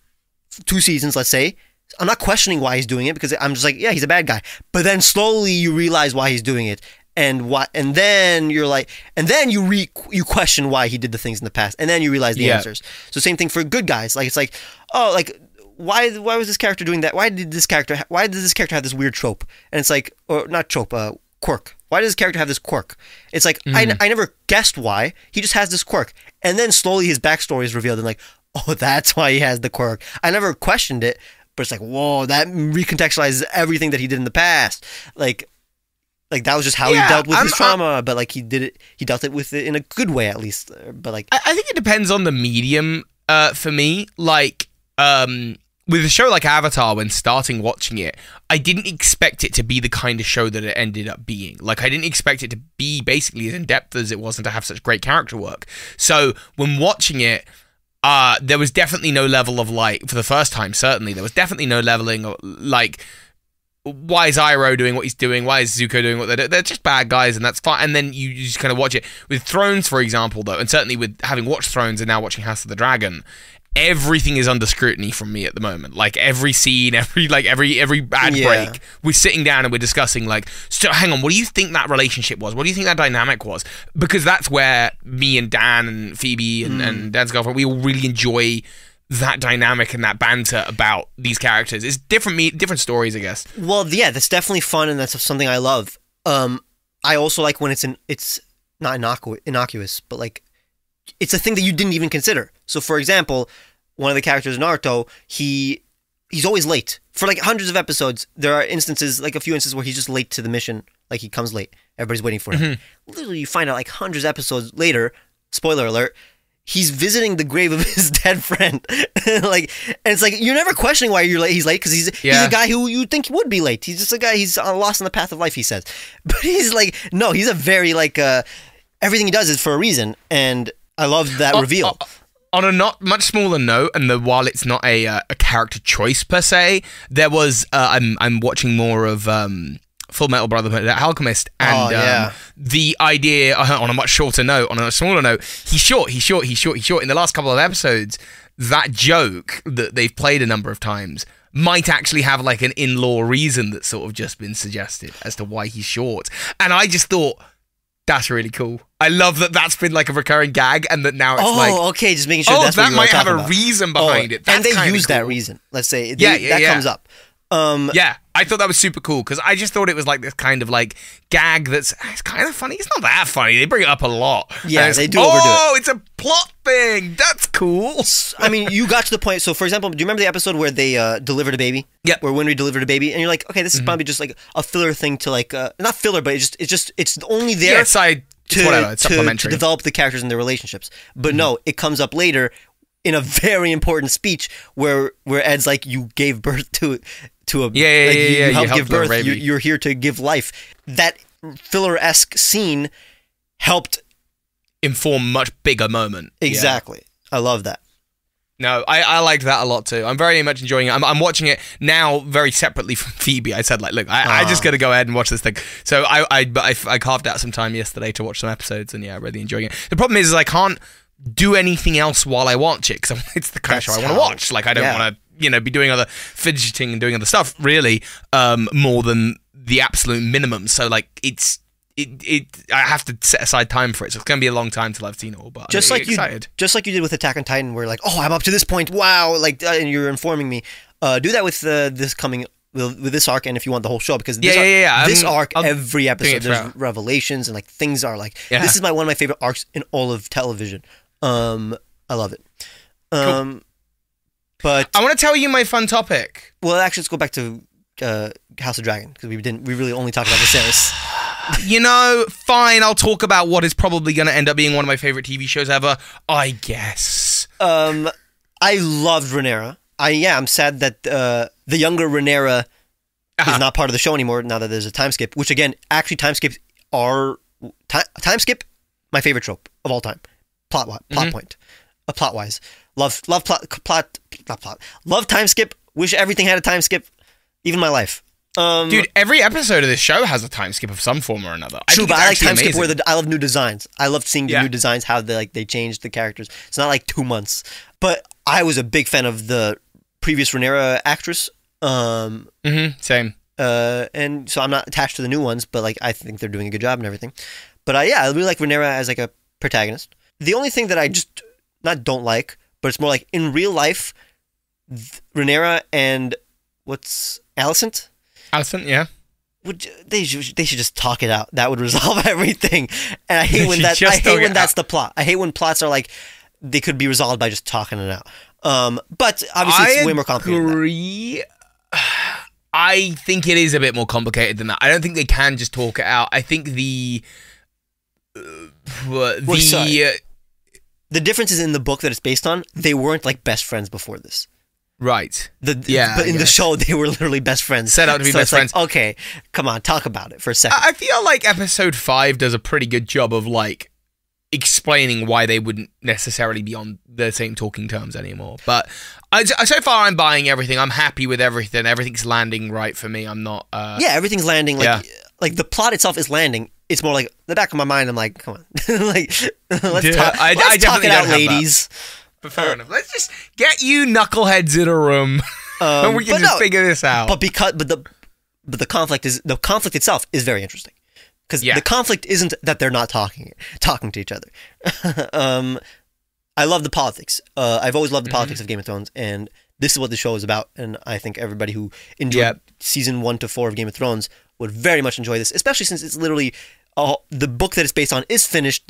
2 seasons, let's say. I'm not questioning why he's doing it because I'm just like, yeah, he's a bad guy. But then slowly you realize why he's doing it. And then you're like, and then you question why he did the things in the past. And then you realize the answers. So same thing for good guys. Like, it's like, oh, like, why was this character doing that? Why did this character have this weird trope? And it's like, or not trope, quirk. Why does this character have this quirk? It's like, I never guessed why. He just has this quirk. And then slowly his backstory is revealed and like, oh, that's why he has the quirk. I never questioned it, but it's like, whoa, that recontextualizes everything that he did in the past. Like that was just how he dealt with his trauma, but like he dealt it with it in a good way at least. But like, I think it depends on the medium for me. Like, with a show like Avatar, when starting watching it, I didn't expect it to be the kind of show that it ended up being. Like, I didn't expect it to be basically as in-depth as it was and to have such great character work. So, when watching it, there was definitely no level of, like, for the first time, certainly, there was definitely no leveling of, like, why is Iroh doing what he's doing? Why is Zuko doing what they're doing? They're just bad guys, and that's fine. And then you just kind of watch it. With Thrones, for example, though, and certainly with having watched Thrones and now watching House of the Dragon, everything is under scrutiny from me at the moment. Like every scene, every ad break, we're sitting down and we're discussing like, so hang on, what do you think that relationship was? What do you think that dynamic was? Because that's where me and Dan and Phoebe and Dan's girlfriend, we all really enjoy that dynamic and that banter about these characters. It's different stories, I guess. Well, yeah, that's definitely fun and that's something I love. I also like when it's not innocuous, but like, it's a thing that you didn't even consider. So, for example, one of the characters in Naruto, he's always late. For like hundreds of episodes, there are instances, like a few instances where he's just late to the mission. Like he comes late. Everybody's waiting for him. Literally, you find out like hundreds of episodes later, spoiler alert, he's visiting the grave of his dead friend. And it's like, you're never questioning why you're late. He's late because he's a guy who you think would be late. He's just a guy, he's lost in the path of life, he says. But he's like, no, he's a very like, everything he does is for a reason. And I love that reveal. On a not much smaller note, and while it's not a character choice per se, there was I'm watching more of Full Metal Brotherhood, The Alchemist, and the idea on a much shorter note, on a smaller note, he's short. In the last couple of episodes, that joke that they've played a number of times might actually have like an in-law reason that's sort of just been suggested as to why he's short, and I just thought, that's really cool. I love that that's been like a recurring gag and that now it's just making sure that's what you were talking about. That might have a reason behind it. That's and they use cool. That reason, let's say. That comes up. I thought that was super cool because I just thought it was like this kind of like gag that's it's kind of funny. It's not that funny. They bring it up a lot. Yeah, they do overdo it. Oh, it's a plot thing. That's cool. I mean, you got to the point. So, for example, do you remember the episode where they delivered a baby? Yeah. Where Winry delivered a baby, and you're like, okay, this is probably just like a filler thing to like not filler, but it's only there. Yeah, it's supplementary to develop the characters and their relationships. But no, it comes up later in a very important speech where Ed's like, you gave birth to a you helped give birth, you're here to give life. That filler-esque scene helped inform much bigger moment. Exactly. Yeah. I love that. No, I liked that a lot too. I'm very much enjoying it. I'm watching it now very separately from Phoebe. I said, like, look, I just got to go ahead and watch this thing. So I carved out some time yesterday to watch some episodes, and yeah, I'm really enjoying it. The problem is I can't do anything else while I watch it because it's the kind of show I want to watch. Like, I don't want to be doing other fidgeting and doing other stuff really more than the absolute minimum. So like I have to set aside time for it. So it's going to be a long time till I've seen it all, but just like you did with Attack on Titan where like, oh, I'm up to this point. Wow. Like, and you're informing me, do that with with this arc. And if you want the whole show, because this arc, every episode there's revelations and like things are like, this is one of my favorite arcs in all of television. I love it. Cool. But I want to tell you my fun topic. Well, actually, let's go back to House of Dragon because we really only talked about Viserys. Fine. I'll talk about what is probably going to end up being one of my favorite TV shows ever, I guess. I loved Rhaenyra. I'm sad that the younger Rhaenyra is not part of the show anymore now that there's a time skip. Which again, actually, time skip, my favorite trope of all time, plot wise. Love time skip. Wish everything had a time skip. Even my life. Dude, every episode of this show has a time skip of some form or another. True, but I like time skip where I love new designs. I love seeing the new designs, how they changed the characters. It's not like 2 months. But I was a big fan of the previous Rhaenyra actress. Same. And so I'm not attached to the new ones, but like I think they're doing a good job and everything. But I really like Rhaenyra as like a protagonist. The only thing that I just don't like, but it's more like in real life, Rhaenyra and what's Alicent? Alicent, yeah. They should just talk it out. That would resolve everything. And I hate when that's the plot. I hate when plots are like they could be resolved by just talking it out. But obviously it's way more complicated than that. I think it is a bit more complicated than that. I don't think they can just talk it out. I think the difference is in the book that it's based on, they weren't like best friends before this. Right. But in the show, they were literally best friends. Set out to be best friends. Like, okay, come on, talk about it for a second. I feel like episode 5 does a pretty good job of like explaining why they wouldn't necessarily be on the same talking terms anymore. But so far, I'm buying everything. I'm happy with everything. Everything's landing right for me. I'm not... everything's landing. Like the plot itself is landing. It's more like the back of my mind. I'm like, come on, let's talk it out, ladies. But fair enough. Let's just get you knuckleheads in a room, and we can just figure this out. But the conflict is itself is very interesting, because the conflict isn't that they're not talking to each other. I love the politics. I've always loved the politics of Game of Thrones, and this is what the show is about. And I think everybody who enjoyed season 1 to 4 of Game of Thrones would very much enjoy this, especially since it's literally the book that it's based on is finished.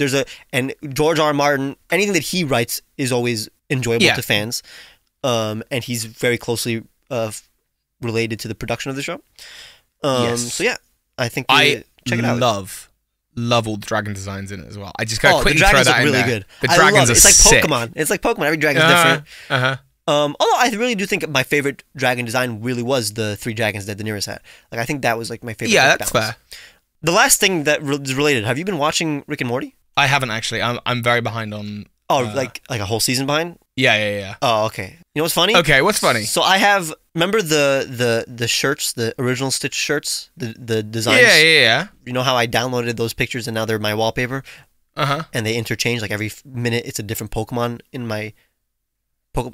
And George R. R. Martin, anything that he writes is always enjoyable to fans, and he's very closely related to the production of the show. So yeah, I think check it out. Love all the dragon designs in it as well. I just gotta quickly throw that in there. Good. The dragons are sick. It's like Pokemon. It's like Pokemon. Every dragon's different. Although I really do think my favorite dragon design really was the three dragons that Daenerys had. Like I think that was like my favorite. Yeah, that's balance. Fair. The last thing that is related. Have you been watching Rick and Morty? I haven't actually. I'm very behind on. Oh, like a whole season behind. Yeah. Oh, okay. You know what's funny? Okay, what's funny? So I have remember the shirts, the original Stitch shirts, the designs. Yeah. You know how I downloaded those pictures and now they're my wallpaper. And they interchange like every minute. It's a different Pokemon in my.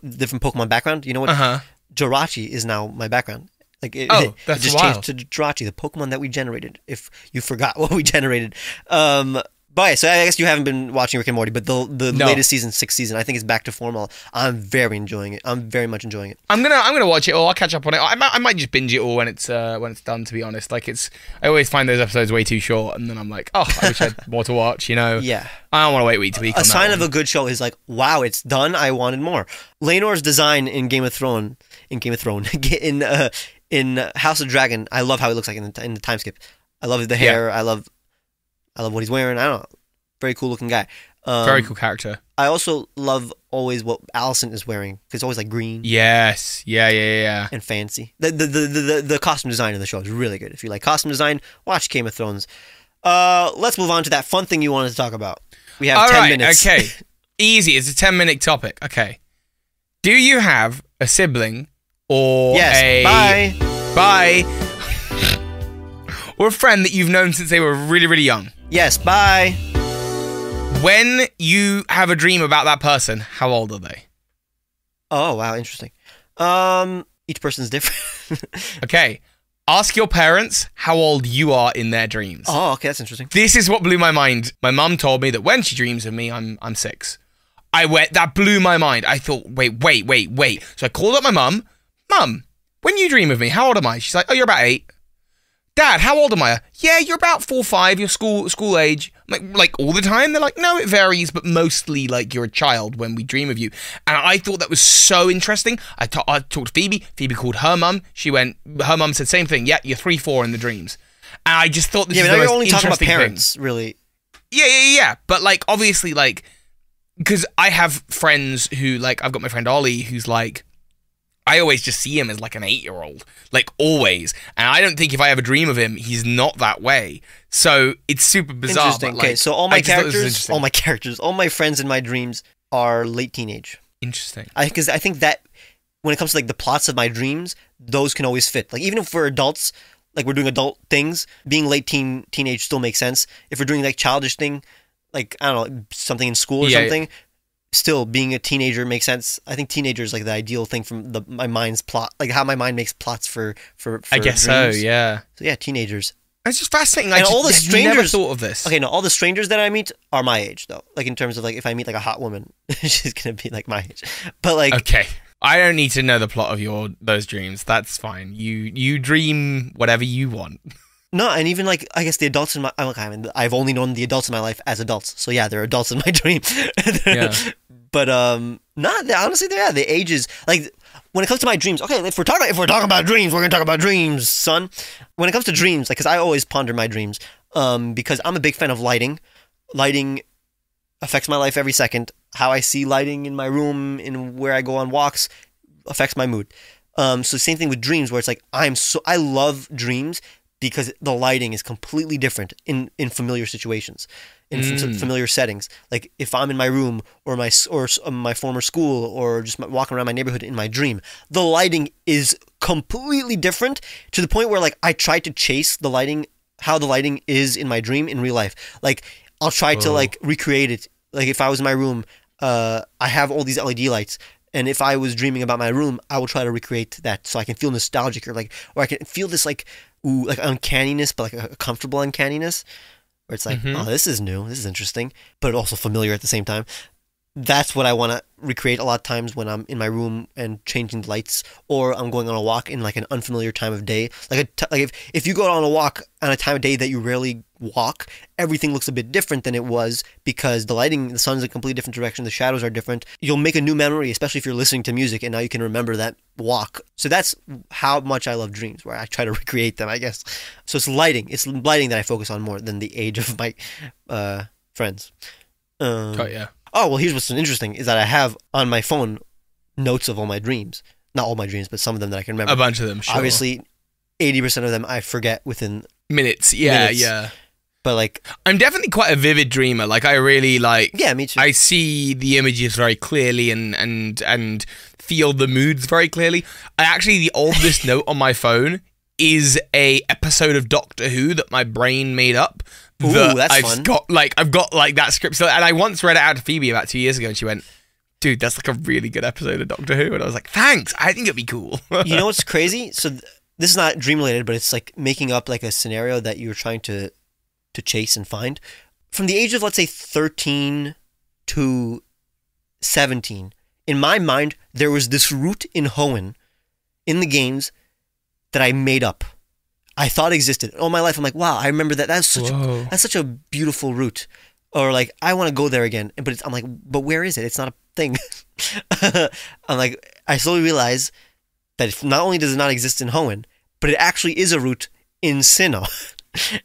Different Pokemon background. You know what? Jirachi is now my background. Like it just wild. Changed to Jirachi, the Pokemon that we generated. If you forgot what we generated, but yeah, so I guess you haven't been watching Rick and Morty, but the latest season, 6th season, I think it's back to form. I'm very enjoying it. I'm very much enjoying it. I'm gonna watch it all. I'll catch up on it. I might just binge it all when it's done. To be honest, like I always find those episodes way too short, and then I'm like, oh, I wish I had more to watch. You know? Yeah. I don't want to wait week to week. A sign of a good show is like, wow, it's done. I wanted more. Laenor's design in House of Dragon, I love how it looks like in the time skip. I love the hair. Yeah. I love what he's wearing. I don't know. Very cool looking guy. Very cool character. I also love always what Allison is wearing, because it's always like green. Yes. Yeah. And fancy. The costume design in the show is really good. If you like costume design, watch Game of Thrones. Let's move on to that fun thing you wanted to talk about. We have 10 minutes. Okay. Easy. It's a 10-minute topic. Okay. Do you have a sibling or Bye. Or a friend that you've known since they were really, really young? Yes, bye. When you have a dream about that person, how old are they? Oh, wow, interesting. Each person's different. Okay. Ask your parents how old you are in their dreams. Oh, okay, that's interesting. This is what blew my mind. My mum told me that when she dreams of me, I'm 6. That blew my mind. I thought, wait. So I called up my mum. Mum, when you dream of me, how old am I? She's like, oh, you're about 8. Dad, how old am I? Yeah, you're about 4 or 5. You're school age. I'm like all the time? They're like, no, it varies, but mostly like you're a child when we dream of you. And I thought that was so interesting. I talked to Phoebe. Phoebe called her mum. Her mum said same thing. Yeah, you're 3, 4 in the dreams. And I just thought this was the most interesting thing. Yeah, but now you're only talking about parents, really. Yeah. But like, obviously, like, because I have friends who like, I've got my friend Ollie who's like, I always just see him as like an 8-year-old, like always. And I don't think if I ever dream of him, he's not that way. So it's super bizarre. Interesting. But like, okay, so all my friends in my dreams are late teenage. Interesting. Because I think that when it comes to like the plots of my dreams, those can always fit. Like even if we're adults, like we're doing adult things, being late teenage still makes sense. If we're doing like childish thing, like I don't know, something in school or something. Yeah. Still, being a teenager makes sense. I think teenager is like the ideal thing from my mind's plot, like how my mind makes plots for I guess dreams. So, yeah. So yeah, teenagers. It's just fascinating. And all the strangers never thought of this. Okay, no, all the strangers that I meet are my age though. Like in terms of like if I meet like a hot woman, she's gonna be like my age. But like okay, I don't need to know the plot of those dreams. That's fine. You dream whatever you want. No, and even like I guess the adults in my I've only known the adults in my life as adults, so yeah, they're adults in my dream. Yeah. But the ages, like when it comes to my dreams. Okay, if we're talking about dreams, we're gonna talk about dreams, son. When it comes to dreams, like because I always ponder my dreams, because I'm a big fan of lighting. Lighting affects my life every second. How I see lighting in my room, in where I go on walks, affects my mood. So same thing with dreams, where it's like I love dreams. Because the lighting is completely different in familiar situations, in familiar settings. Like if I'm in my room or my former school or just walking around my neighborhood in my dream, the lighting is completely different to the point where like I try to chase the lighting, how the lighting is in my dream in real life. Like I'll try to like recreate it. Like if I was in my room, I have all these LED lights, and if I was dreaming about my room, I will try to recreate that so I can feel nostalgic, or I can feel this ooh, uncanniness, but a comfortable uncanniness, where it's oh, this is new, this is interesting, but also familiar at the same time. That's what I want to recreate a lot of times when I'm in my room and changing the lights, or I'm going on a walk in an unfamiliar time of day. If you go on a walk on a time of day that you rarely walk, everything looks a bit different than it was because the lighting, the sun's in a completely different direction, the shadows are different. You'll make a new memory, especially if you're listening to music and now you can remember that walk. So that's how much I love dreams, where I try to recreate them, I guess. So it's lighting that I focus on more than the age of my friends. Oh, yeah. Oh, well, here's what's interesting, is that I have on my phone notes of all my dreams. Not all my dreams, but some of them that I can remember. A bunch of them, sure. Obviously, 80% of them I forget within... minutes, yeah, minutes. Yeah. But, I'm definitely quite a vivid dreamer. I really, Yeah, me too. I see the images very clearly and feel the moods very clearly. The oldest note on my phone is an episode of Doctor Who that my brain made up. Ooh, that's fun. I've got that script still, and I once read it out to Phoebe about 2 years ago, and she went, "Dude, that's a really good episode of Doctor Who," and I was like, "Thanks, I think it'd be cool." You know what's crazy? So this is not dream related, but it's making up a scenario that you're trying to chase and find. From the age of, let's say, 13 to 17, in my mind, there was this route in Hoenn, in the games, that I made up. I thought existed all my life. I'm wow, I remember that. That's such a beautiful route, or I want to go there again. But I'm but where is it? It's not a thing. I slowly realize that not only does it not exist in Hoenn, but it actually is a route in Sinnoh.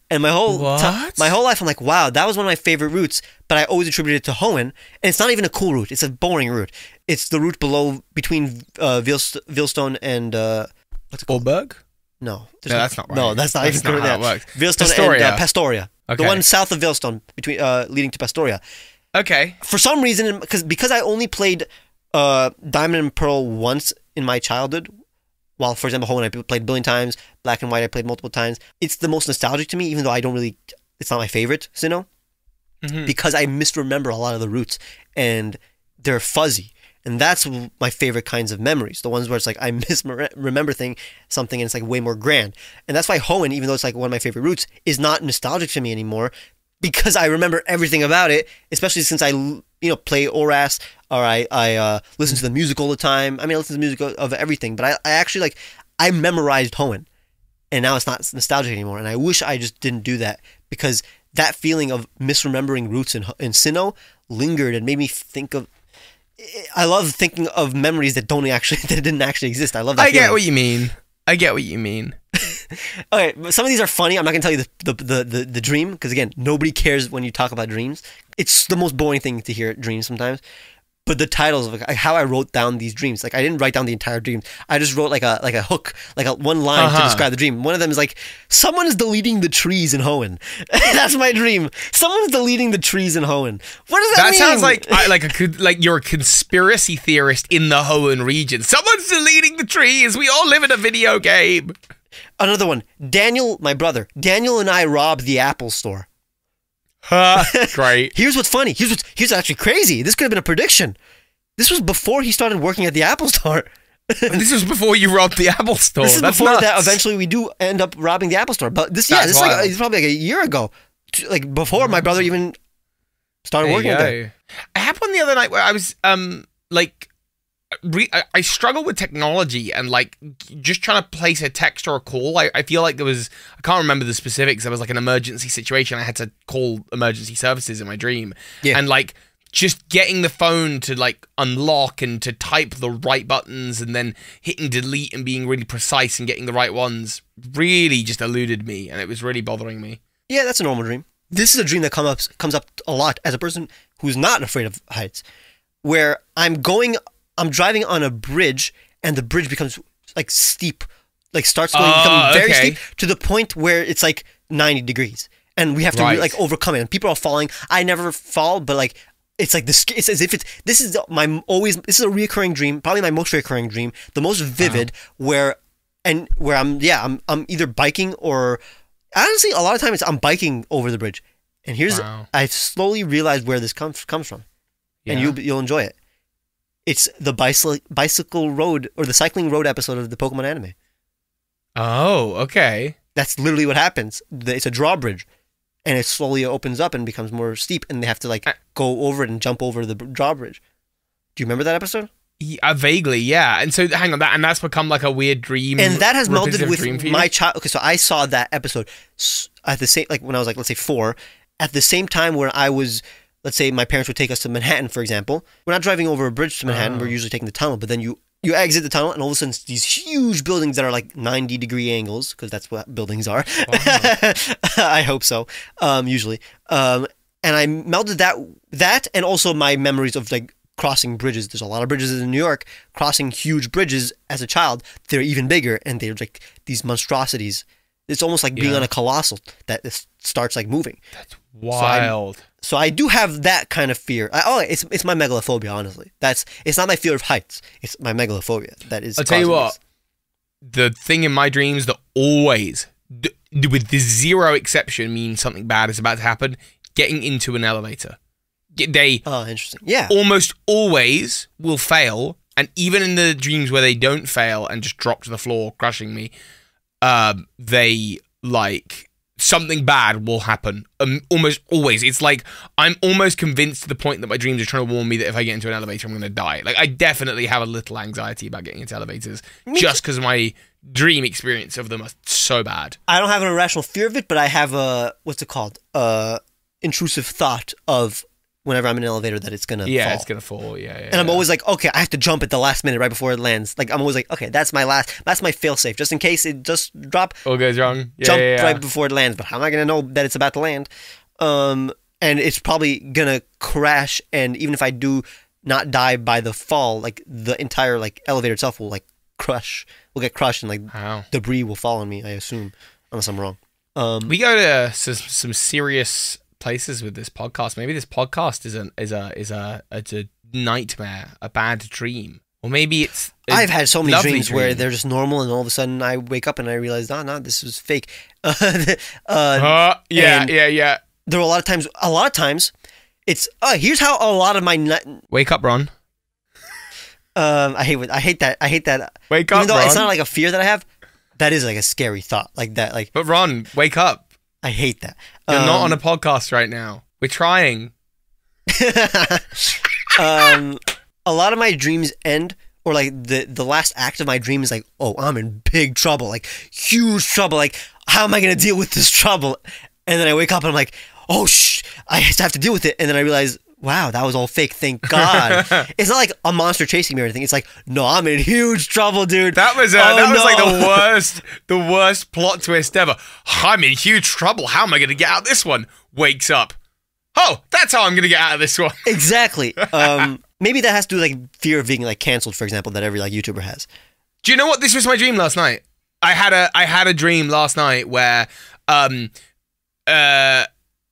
And my whole life, I'm wow, that was one of my favorite routes. But I always attributed it to Hoenn, and it's not even a cool route. It's a boring route. It's the route between Vilstone and what's it called? Orberg? No, that's not right. No, that's not even correct. That's not how it works. Vilstone Pastoria. And Pastoria. Okay. The one south of Vilstone, between leading to Pastoria. Okay. For some reason, because I only played Diamond and Pearl once in my childhood, while, for example, Hoenn I played a billion times, Black and White I played multiple times, it's the most nostalgic to me, even though it's not my favorite, Sinnoh, because I misremember a lot of the roots, and they're fuzzy. And that's my favorite kinds of memories. The ones where it's I misremember something and it's way more grand. And that's why Hoenn, even though it's one of my favorite routes, is not nostalgic to me anymore because I remember everything about it, especially since I play Oras, or I listen to the music all the time. I listen to the music of everything, but I actually I memorized Hoenn, and now it's not nostalgic anymore. And I wish I just didn't do that, because that feeling of misremembering roots in Sinnoh lingered and made me think of... I love thinking of memories that didn't actually exist. I love that. I get what you mean. Okay, some of these are funny. I'm not going to tell you the dream, because again, nobody cares when you talk about dreams. It's the most boring thing to hear at dreams sometimes. But the titles of how I wrote down these dreams, I didn't write down the entire dream. I just wrote a hook, one line to describe the dream. One of them is someone is deleting the trees in Hoenn. That's my dream. Someone's deleting the trees in Hoenn. What does that mean? That sounds you're a conspiracy theorist in the Hoenn region. Someone's deleting the trees. We all live in a video game. Another one. Daniel, my brother. Daniel and I robbed the Apple store. Great. Here's what's funny. Here's actually crazy. This could have been a prediction. This was before he started working at the Apple Store. This was before you robbed the Apple Store. This is That's before nuts. That. Eventually, we do end up robbing the Apple Store. But this, this is probably a year ago, before my brother even started working there. I had one the other night where I was I struggle with technology and just trying to place a text or a call. I feel there was, I can't remember the specifics. There was an emergency situation. I had to call emergency services in my dream. Yeah. And just getting the phone to unlock and to type the right buttons and then hitting delete and being really precise and getting the right ones really just eluded me. And it was really bothering me. Yeah, that's a normal dream. This is a dream that comes up a lot as a person who's not afraid of heights, where I'm driving on a bridge, and the bridge becomes steep, starts going very steep to the point where it's 90 degrees, and we have to overcome it. And people are falling. I never fall, but it's this. It's as if it's. This is a recurring dream, probably my most recurring dream, the most vivid, where I'm either biking or honestly a lot of times I'm biking over the bridge, and I slowly realized where this comes from. and you'll enjoy it. It's the bicycle road, or the cycling road episode of the Pokemon anime. Oh, okay. That's literally what happens. It's a drawbridge, and it slowly opens up and becomes more steep, and they have to like go over it and jump over the drawbridge. Do you remember that episode? Yeah, vaguely, yeah. And so, hang on, that and that's become like a weird dream. And that has melded with my child. Okay, so I saw that episode at the same, like when I was like, let's say 4, at the same time where I was. Let's say my parents would take us to Manhattan, for example. We're not driving over a bridge to Manhattan. We're usually taking the tunnel. But then you exit the tunnel, and all of a sudden, these huge buildings that are like 90-degree angles, because that's what buildings are. Wow. I hope so, usually. And I melded that and also my memories of like crossing bridges. There's a lot of bridges in New York. Crossing huge bridges as a child, they're even bigger, and they're like these monstrosities. It's almost like being on a colossal that starts like moving. That's wild. So I do have that kind of fear. It's my megalophobia, honestly. It's not my fear of heights. It's my megalophobia that is. I'll tell you what. The thing in my dreams that always, with the zero exception, means something bad is about to happen. Getting into an elevator. They interesting. Yeah. Almost always will fail, and even in the dreams where they don't fail and just drop to the floor, crushing me. They like something bad will happen almost always. It's like I'm almost convinced to the point that my dreams are trying to warn me that if I get into an elevator, I'm going to die. Like I definitely have a little anxiety about getting into elevators just because my dream experience of them are so bad. I don't have an irrational fear of it, but I have a intrusive thought of whenever I'm in an elevator that it's going to fall. Yeah, it's going to fall. Yeah, yeah. And I'm always like, okay, I have to jump at the last minute right before it lands. Like, I'm always like, okay, that's my fail-safe. Just in case it just drop. All goes wrong. Yeah, jump right before it lands. But how am I going to know that it's about to land? And it's probably going to crash. And even if I do not die by the fall, like, the entire, like, elevator itself will, like, will get crushed and, like, debris will fall on me, I assume. Unless I'm wrong. We go to some serious places with this podcast. Maybe this podcast is a nightmare, a bad dream, or maybe it's. I've had so many dreams where they're just normal, and all of a sudden I wake up and I realize, no, this was fake. Yeah. There were a lot of times, it's here's how a lot of my wake up, Ron. I hate that. Wake up, Ron. Even though it's not like a fear that I have, that is like a scary thought, like that, like. But Ron, wake up. I hate that. You're not on a podcast right now. We're trying. A lot of my dreams end, or like the last act of my dream is like, oh, I'm in big trouble, like huge trouble. Like, how am I going to deal with this trouble? And then I wake up and I'm like, oh, I have to deal with it. And then I realize, wow, that was all fake. Thank God. It's not like a monster chasing me or anything. It's like, no, I'm in huge trouble, dude. That was like the worst plot twist ever. I'm in huge trouble. How am I going to get out of this one? Wakes up. Oh, that's how I'm going to get out of this one. Exactly. Maybe that has to do with like fear of being like canceled, for example, that every like YouTuber has. Do you know what? This was my dream last night. I had a dream last night where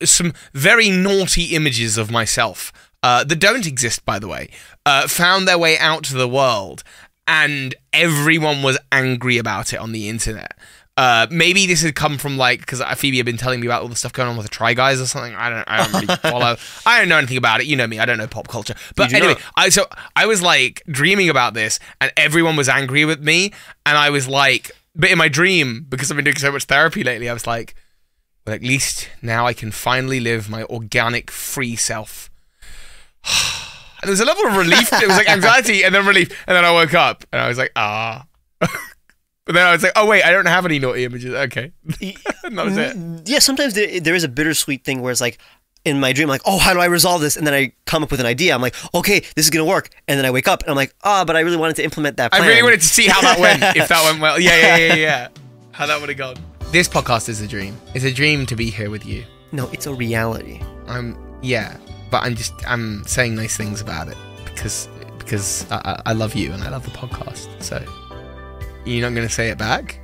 some very naughty images of myself that don't exist, by the way, found their way out to the world, and everyone was angry about it on the internet. Maybe this had come from like, because Phoebe had been telling me about all the stuff going on with the Try Guys or something. I don't really follow. I don't know anything about it. You know me. I don't know pop culture. But anyway, I was like dreaming about this, and everyone was angry with me, and I was like, but in my dream, because I've been doing so much therapy lately, I was like, well, at least now I can finally live my organic, free self. And there was a level of relief. It was like anxiety and then relief. And then I woke up and I was like, But then I was like, oh, wait, I don't have any naughty images. Okay. And that was it. Yeah, sometimes there is a bittersweet thing where it's like, in my dream, like, oh, how do I resolve this? And then I come up with an idea. I'm like, okay, this is going to work. And then I wake up and I'm like, but I really wanted to implement that plan. I really wanted to see how that went, if that went well. Yeah. How that would have gone. This podcast is a dream. It's a dream to be here with you. No, it's a reality. I'm saying nice things about it because I love you and I love the podcast. So you're not going to say it back?